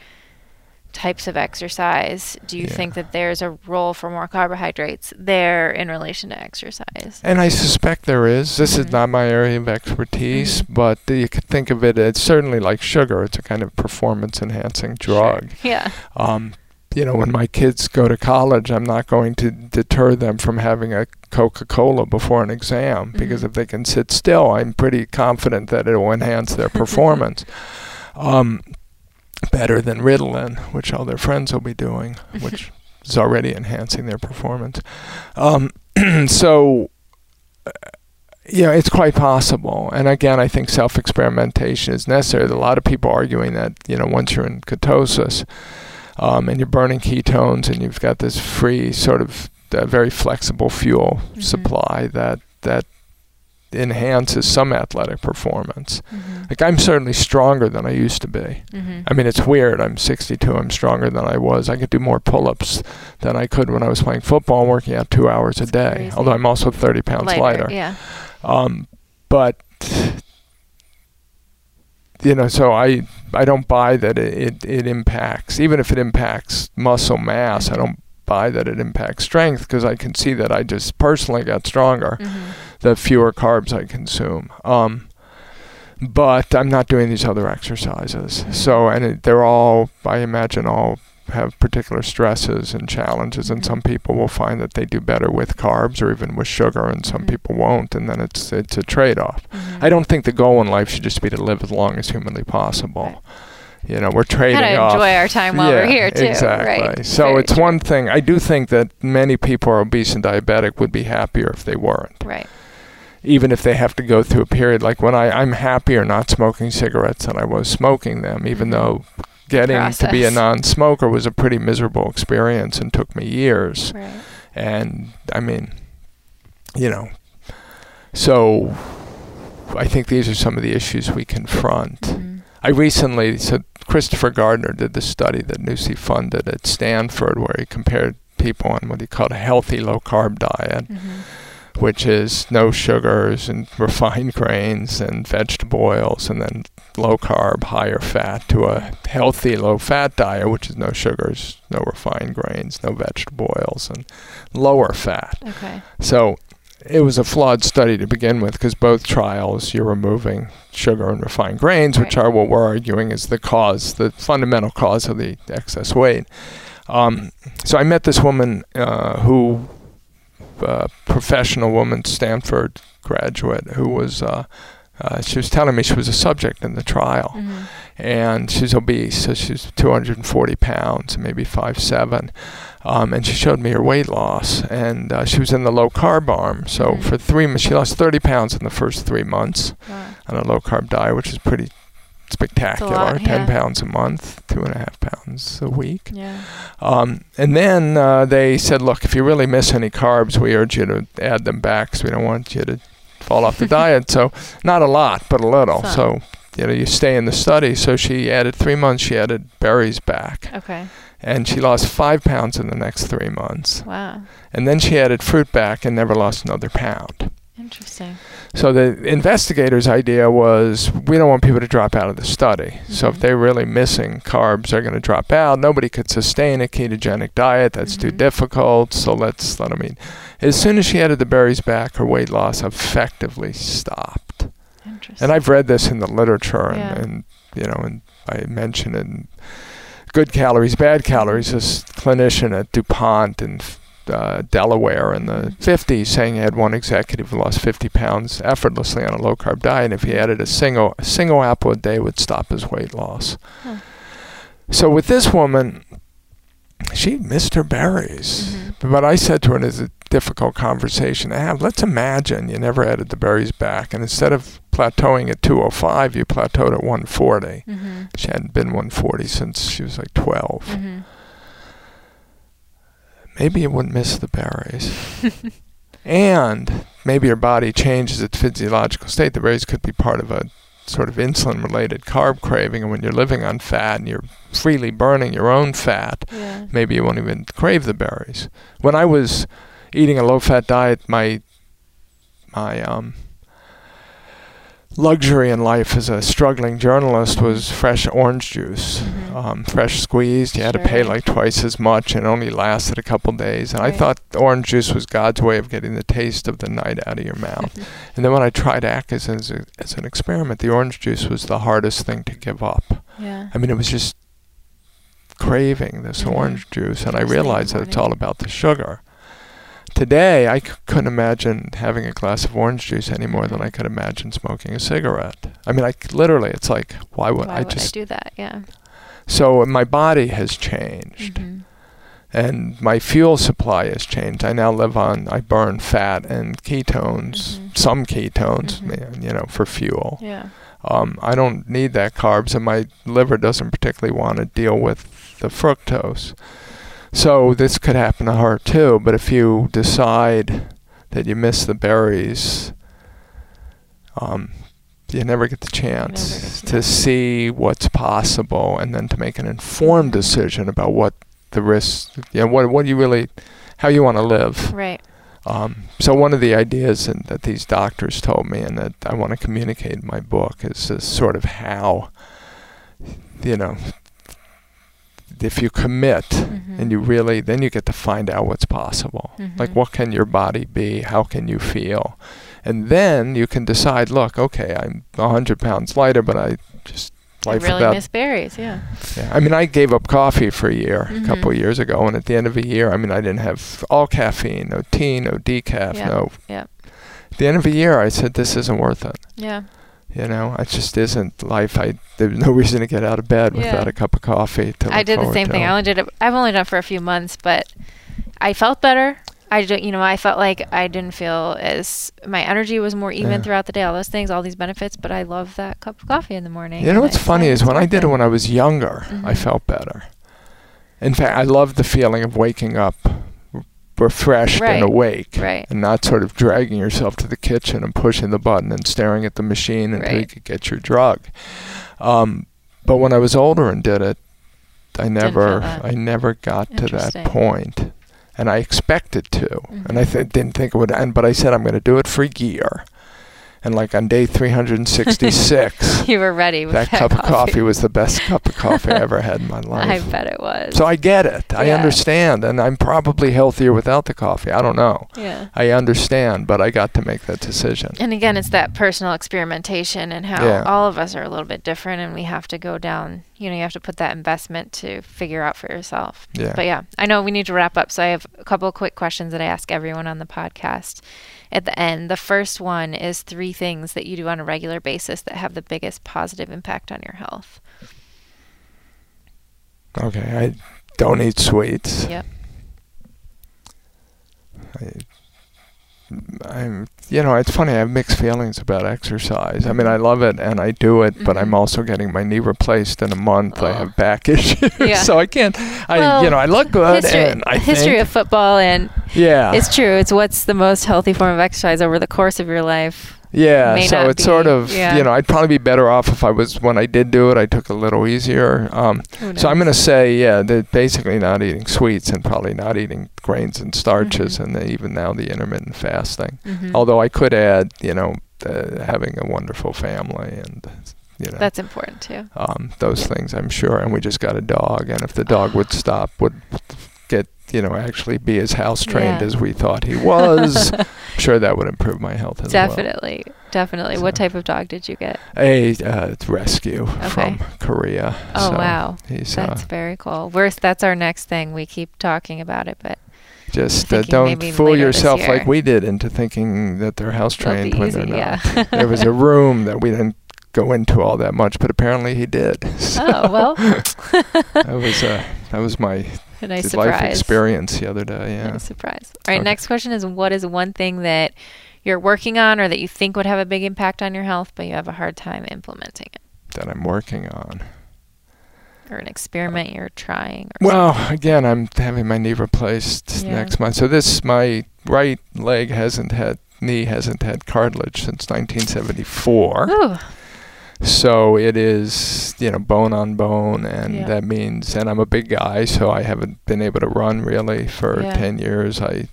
types of exercise, do you yeah. think that there's a role for more carbohydrates there in relation to exercise? And I suspect there is. This mm-hmm. is not my area of expertise, mm-hmm. but you could think of it as certainly like sugar. It's a kind of performance-enhancing drug. Sure. Yeah. Um, you know, when my kids go to college, I'm not going to deter them from having a Coca-Cola before an exam, mm-hmm. because if they can sit still, I'm pretty confident that it will enhance their performance. um, better than Ritalin, which all their friends will be doing, which is already enhancing their performance. Um, so, uh, yeah, it's quite possible. And again, I think self-experimentation is necessary. There's a lot of people arguing that, you know, once you're in ketosis um, and you're burning ketones and you've got this free sort of uh, very flexible fuel mm-hmm. supply that, that enhances some athletic performance. Mm-hmm. Like, I'm certainly stronger than I used to be. Mm-hmm. I mean, it's weird. I'm sixty-two. I'm stronger than I was. I could do more pull-ups than I could when I was playing football and working out two hours That's a day, crazy. Although I'm also thirty pounds lighter. lighter. Yeah. Um, but, you know, so I I don't buy that it, it, it impacts. Even if it impacts muscle mass, I don't buy that it impacts strength, because I can see that I just personally got stronger mm-hmm. the fewer carbs I consume. Um, but I'm not doing these other exercises. Mm-hmm. So, and it, they're all, I imagine, all have particular stresses and challenges, and mm-hmm. some people will find that they do better with carbs or even with sugar, and some mm-hmm. people won't, and then it's it's a trade-off. Mm-hmm. I don't think the goal in life should just be to live as long as humanly possible. Right. You know, we're trading off. Kind of enjoy our time while yeah, we're here, too. Exactly. Right. So Very it's true. One thing. I do think that many people who are obese and diabetic would be happier if they weren't. Right. Even if they have to go through a period, like when I, I'm happier not smoking cigarettes than I was smoking them, even though getting process. To be a non-smoker was a pretty miserable experience and took me years. Right. And I mean, you know, so I think these are some of the issues we confront. Mm-hmm. I recently, so Christopher Gardner did this study that N U S I funded at Stanford, where he compared people on what he called a healthy low-carb diet, mm-hmm. which is no sugars and refined grains and vegetable oils, and then low-carb, higher fat, to a healthy low-fat diet, which is no sugars, no refined grains, no vegetable oils, and lower fat. Okay. So it was a flawed study to begin with, because both trials, you're removing sugar and refined grains, right. which are what we're arguing is the cause, the fundamental cause of the excess weight. Um, so I met this woman uh, who... Uh, professional woman, Stanford graduate, who was, uh, uh, she was telling me she was a subject in the trial. Mm-hmm. And she's obese, so she's two hundred forty pounds, maybe five seven. Um, and she showed me her weight loss. And uh, she was in the low-carb arm. So mm-hmm. for three months, she lost thirty pounds in the first three months wow. on a low-carb diet, which is pretty spectacular, lot, ten yeah. pounds a month, two and a half pounds a week. Yeah. Um, and then uh, they said, look, if you really miss any carbs, we urge you to add them back, because we don't want you to fall off the diet. So not a lot, but a little. Fun. So, you know, you stay in the study. So she added three months, she added berries back. Okay. And she lost five pounds in the next three months. Wow. And then she added fruit back and never lost another pound. Interesting. So the investigators' idea was, we don't want people to drop out of the study. Mm-hmm. So if they're really missing carbs, they're going to drop out. Nobody could sustain a ketogenic diet. That's mm-hmm. too difficult. So let's let them eat. As soon as she added the berries back, her weight loss effectively stopped. Interesting. And I've read this in the literature, and, yeah. and you know, and I mentioned it in Good Calories, Bad Calories, this clinician at DuPont and Uh, Delaware in the fifties, saying he had one executive who lost fifty pounds effortlessly on a low-carb diet, and if he added a single a single apple a day, would stop his weight loss. Huh. So with this woman, she missed her berries. Mm-hmm. But I said to her, and it's a difficult conversation to have, let's imagine you never added the berries back, and instead of plateauing at two oh five, you plateaued at one forty. Mm-hmm. She hadn't been one forty since she was like twelve. Mm-hmm. Maybe you wouldn't miss the berries. And maybe your body changes its physiological state. The berries could be part of a sort of insulin-related carb craving. And when you're living on fat and you're freely burning your own fat, yeah. maybe you won't even crave the berries. When I was eating a low-fat diet, my my um, luxury in life as a struggling journalist was fresh orange juice, mm-hmm. um, fresh squeezed. You had sure. to pay like twice as much, and it only lasted a couple days. And right. I thought orange juice was God's way of getting the taste of the night out of your mouth. And then when I tried Atkins as, a, as an experiment, the orange juice was the hardest thing to give up. Yeah. I mean, it was just craving this mm-hmm. orange juice, and I realized that it's all about the sugar. Today, I c- couldn't imagine having a glass of orange juice any more than I could imagine smoking a cigarette. I mean, I c- literally, it's like, why would why I would just I do that? Yeah. So my body has changed, mm-hmm. and my fuel supply has changed. I now live on, I burn fat and ketones, mm-hmm. some ketones, mm-hmm. you know, for fuel. Yeah. Um, I don't need that carbs, and my liver doesn't particularly want to deal with the fructose. So this could happen to her too, but if you decide that you miss the berries, um, you never get the chance never get to, to see what's possible and then to make an informed decision about what the risks, you know, what, what you really, how you want to live. Right. Um, so one of the ideas that, that these doctors told me and that I want to communicate in my book is this sort of how, you know, if you commit mm-hmm. and you really, then you get to find out what's possible. Mm-hmm. Like, what can your body be? How can you feel? And then you can decide, look, okay, I'm one hundred pounds lighter, but I just life I really about, miss berries, yeah. yeah. I mean, I gave up coffee for a year, mm-hmm. a couple of years ago, and at the end of a year, I mean, I didn't have all caffeine, no tea, no decaf, yep. no. Yep. At the end of a year, I said, this isn't worth it. Yeah. You know, it just isn't life. I There's no reason to get out of bed yeah. without a cup of coffee. To I did the same to. thing. I only did it, I've only done it for a few months, but I felt better. I don't, you know, I felt like I didn't feel as, my energy was more even yeah. throughout the day, all those things, all these benefits, but I love that cup of coffee in the morning. You know what's funny is when I did it when I was younger, mm-hmm. I felt better. In fact, I loved the feeling of waking up refreshed right. and awake right. and not sort of dragging yourself to the kitchen and pushing the button and staring at the machine until right. you could get your drug. Um, but when I was older and did it, I never, I never got to that point. And I expected to, mm-hmm. and I th- didn't think it would end, but I said, I'm going to do it for a year. And like on day three hundred sixty-six, you were ready with that, that cup coffee. of coffee was the best cup of coffee I ever had in my life. I bet it was. So I get it. Yeah. I understand. And I'm probably healthier without the coffee. I don't know. Yeah. I understand, but I got to make that decision. And again, it's that personal experimentation and how yeah. all of us are a little bit different and we have to go down, you know, you have to put that investment to figure out for yourself. Yeah. But yeah, I know we need to wrap up. So I have a couple of quick questions that I ask everyone on the podcast at the end. The first one is three things that you do on a regular basis that have the biggest positive impact on your health. Okay. I don't eat sweets. Yep. I, I'm, you know, it's funny. I have mixed feelings about exercise. I mean, I love it and I do it, mm-hmm. but I'm also getting my knee replaced in a month. Oh. I have back issues, yeah. so I can't. I, well, you know, I look good. History, and I history think, of football, and yeah, it's true. It's what's the most healthy form of exercise over the course of your life. Yeah, May so it's be, sort of, yeah. you know, I'd probably be better off if I was, when I did do it, I took a little easier. Um, so I'm going to say, yeah, they're basically not eating sweets and probably not eating grains and starches mm-hmm. and the, even now the intermittent fasting. Mm-hmm. Although I could add, you know, uh, having a wonderful family and, you know. That's important too. Um, those yeah. things, I'm sure. And we just got a dog. And if the dog would stop, would get, you know, actually be as house trained yeah. as we thought he was. I'm sure that would improve my health as definitely, well. Definitely, definitely. So. What type of dog did you get? A uh, rescue okay. from Korea. Oh so wow, he's, that's uh, very cool. We're, that's our next thing. We keep talking about it, but just uh, don't fool yourself like we did into thinking that they're house trained when they're not. Yeah. There was a room that we didn't go into all that much, but apparently he did. So oh well, that was uh, that was my. A nice surprise. Life experience the other day, yeah. Nice surprise. All right, okay. Next question is, what is one thing that you're working on or that you think would have a big impact on your health, but you have a hard time implementing it? That I'm working on. Or an experiment uh, you're trying. Or well, something. Again, I'm having my knee replaced yeah. next month. So this, my right leg hasn't had, knee hasn't had cartilage since nineteen seventy-four. Ooh. So it is, you know, bone on bone, and yeah. that means, and I'm a big guy, so I haven't been able to run really for yeah. ten years. I,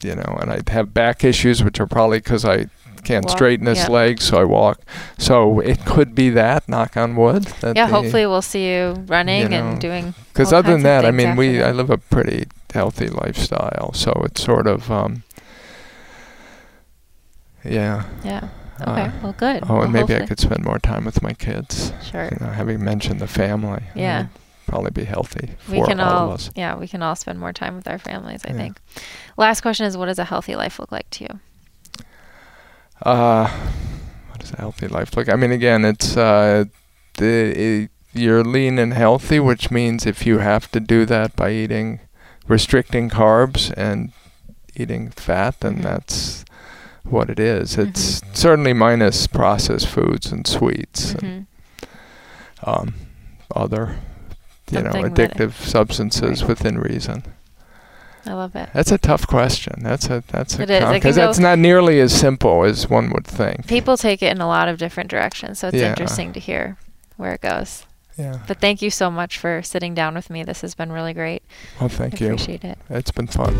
you know, and I have back issues, which are probably because I can't walk. straighten this yeah. leg, so I walk. So it could be that, knock on wood. That yeah, the, hopefully we'll see you running you know, and doing. Because other than that, I mean, we that. I live a pretty healthy lifestyle, so it's sort of, um, yeah. Yeah. Okay, uh, well, good. Oh, and well, maybe hopefully. I could spend more time with my kids. Sure. You know, having mentioned the family. Yeah. Probably be healthy for we can all, all of us. Yeah, we can all spend more time with our families, I yeah. think. Last question is, what does a healthy life look like to you? Uh, what does a healthy life look like? I mean, again, it's uh, the, it, you're lean and healthy, which means if you have to do that by eating, restricting carbs and eating fat, then mm-hmm. that's... what it is. It's mm-hmm. certainly minus processed foods and sweets mm-hmm. and um, other, you Something know, addictive substances right. within reason. I love it. That's a tough question. That's a that's a because that's not nearly as simple as one would think. People take it in a lot of different directions, so it's yeah. interesting to hear where it goes. Yeah. But thank you so much for sitting down with me. This has been really great. Well, thank you. I appreciate it. It's been fun.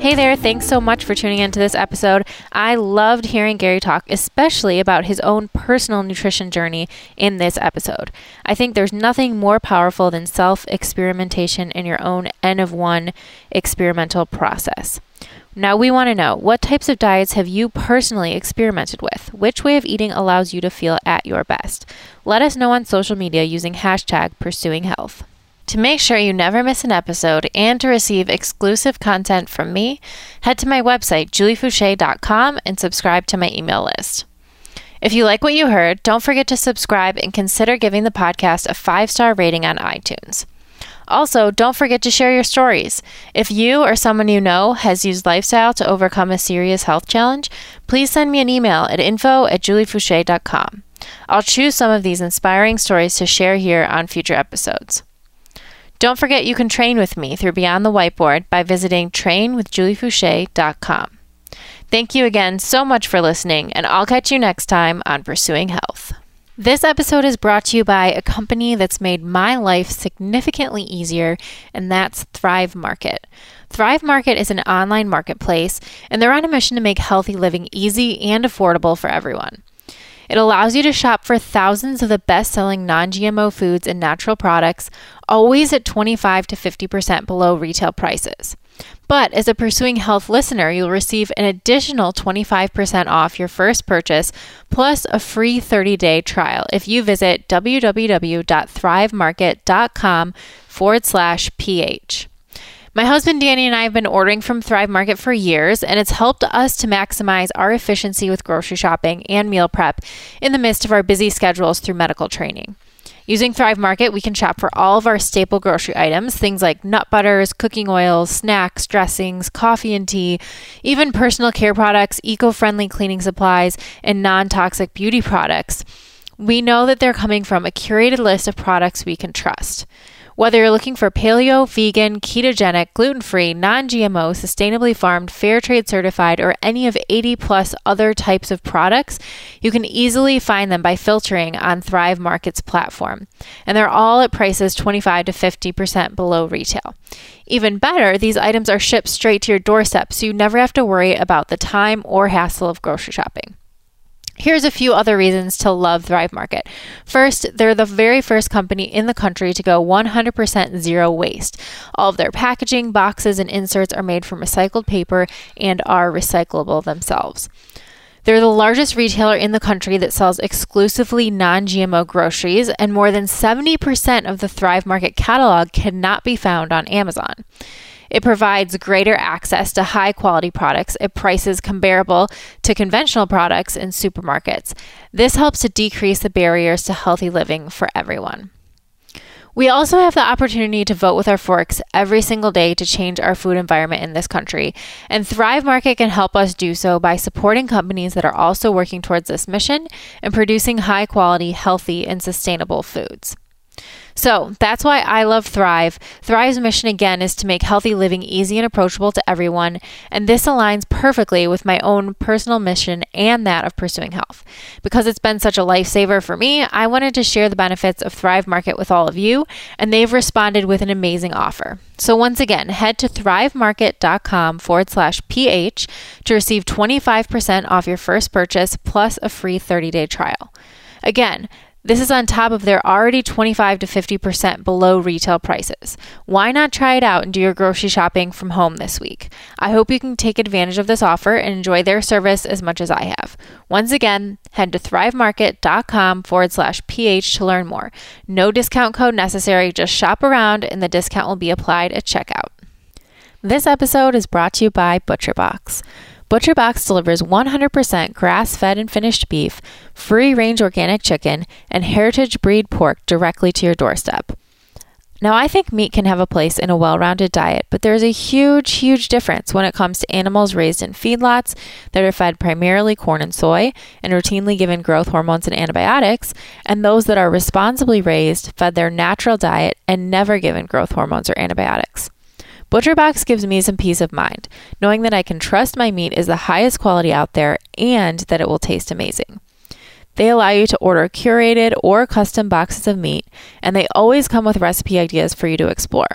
Hey there, thanks so much for tuning in to this episode. I loved hearing Gary talk, especially about his own personal nutrition journey in this episode. I think there's nothing more powerful than self-experimentation in your own N of one experimental process. Now we want to know, what types of diets have you personally experimented with? Which way of eating allows you to feel at your best? Let us know on social media using hashtag Pursuing Health. To make sure you never miss an episode and to receive exclusive content from me, head to my website, julie fouché dot com, and subscribe to my email list. If you like what you heard, don't forget to subscribe and consider giving the podcast a five-star rating on iTunes. Also, don't forget to share your stories. If you or someone you know has used lifestyle to overcome a serious health challenge, please send me an email at info at julie fouché dot com. I'll choose some of these inspiring stories to share here on future episodes. Don't forget you can train with me through Beyond the Whiteboard by visiting train with julie fouché dot com. Thank you again so much for listening, and I'll catch you next time on Pursuing Health. This episode is brought to you by a company that's made my life significantly easier, and that's Thrive Market. Thrive Market is an online marketplace, and they're on a mission to make healthy living easy and affordable for everyone. It allows you to shop for thousands of the best-selling non-G M O foods and natural products, always at twenty-five to fifty percent below retail prices. But as a Pursuing Health listener, you'll receive an additional twenty-five percent off your first purchase, plus a free thirty-day trial if you visit w w w dot thrive market dot com forward slash p h. My husband Danny and I have been ordering from Thrive Market for years, and it's helped us to maximize our efficiency with grocery shopping and meal prep in the midst of our busy schedules through medical training. Using Thrive Market, we can shop for all of our staple grocery items, things like nut butters, cooking oils, snacks, dressings, coffee and tea, even personal care products, eco-friendly cleaning supplies, and non-toxic beauty products. We know that they're coming from a curated list of products we can trust. Whether you're looking for paleo, vegan, ketogenic, gluten-free, non-G M O, sustainably farmed, fair trade certified, or any of eighty plus other types of products, you can easily find them by filtering on Thrive Market's platform. And they're all at prices twenty-five to fifty percent below retail. Even better, these items are shipped straight to your doorstep, so you never have to worry about the time or hassle of grocery shopping. Here's a few other reasons to love Thrive Market. First, they're the very first company in the country to go one hundred percent zero waste. All of their packaging, boxes, and inserts are made from recycled paper and are recyclable themselves. They're the largest retailer in the country that sells exclusively non-G M O groceries, and more than seventy percent of the Thrive Market catalog cannot be found on Amazon. It provides greater access to high-quality products at prices comparable to conventional products in supermarkets. This helps to decrease the barriers to healthy living for everyone. We also have the opportunity to vote with our forks every single day to change our food environment in this country, and Thrive Market can help us do so by supporting companies that are also working towards this mission and producing high-quality, healthy, and sustainable foods. So that's why I love Thrive. Thrive's mission, again, is to make healthy living easy and approachable to everyone, and this aligns perfectly with my own personal mission and that of Pursuing Health. Because it's been such a lifesaver for me, I wanted to share the benefits of Thrive Market with all of you, and they've responded with an amazing offer. So once again, head to thrive market dot com forward slash p h to receive twenty-five percent off your first purchase plus a free thirty-day trial. Again, this is on top of their already twenty-five to fifty percent below retail prices. Why not try it out and do your grocery shopping from home this week? I hope you can take advantage of this offer and enjoy their service as much as I have. Once again, head to thrive market dot com forward slash p h to learn more. No discount code necessary, just shop around and the discount will be applied at checkout. This episode is brought to you by ButcherBox. ButcherBox delivers one hundred percent grass-fed and finished beef, free-range organic chicken, and heritage breed pork directly to your doorstep. Now, I think meat can have a place in a well-rounded diet, but there is a huge, huge difference when it comes to animals raised in feedlots that are fed primarily corn and soy and routinely given growth hormones and antibiotics, and those that are responsibly raised, fed their natural diet, and never given growth hormones or antibiotics. ButcherBox gives me some peace of mind, knowing that I can trust my meat is the highest quality out there and that it will taste amazing. They allow you to order curated or custom boxes of meat, and they always come with recipe ideas for you to explore.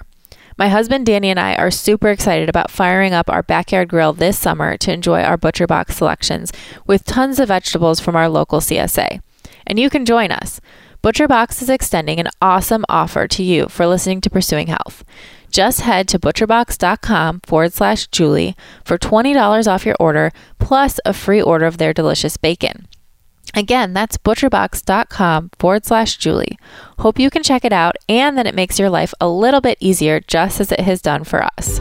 My husband Danny and I are super excited about firing up our backyard grill this summer to enjoy our ButcherBox selections with tons of vegetables from our local C S A. And you can join us. ButcherBox is extending an awesome offer to you for listening to Pursuing Health. Just head to butcherbox.com forward slash Julie for twenty dollars off your order, plus a free order of their delicious bacon. Again, that's butcherbox.com forward slash Julie. Hope you can check it out and that it makes your life a little bit easier, just as it has done for us.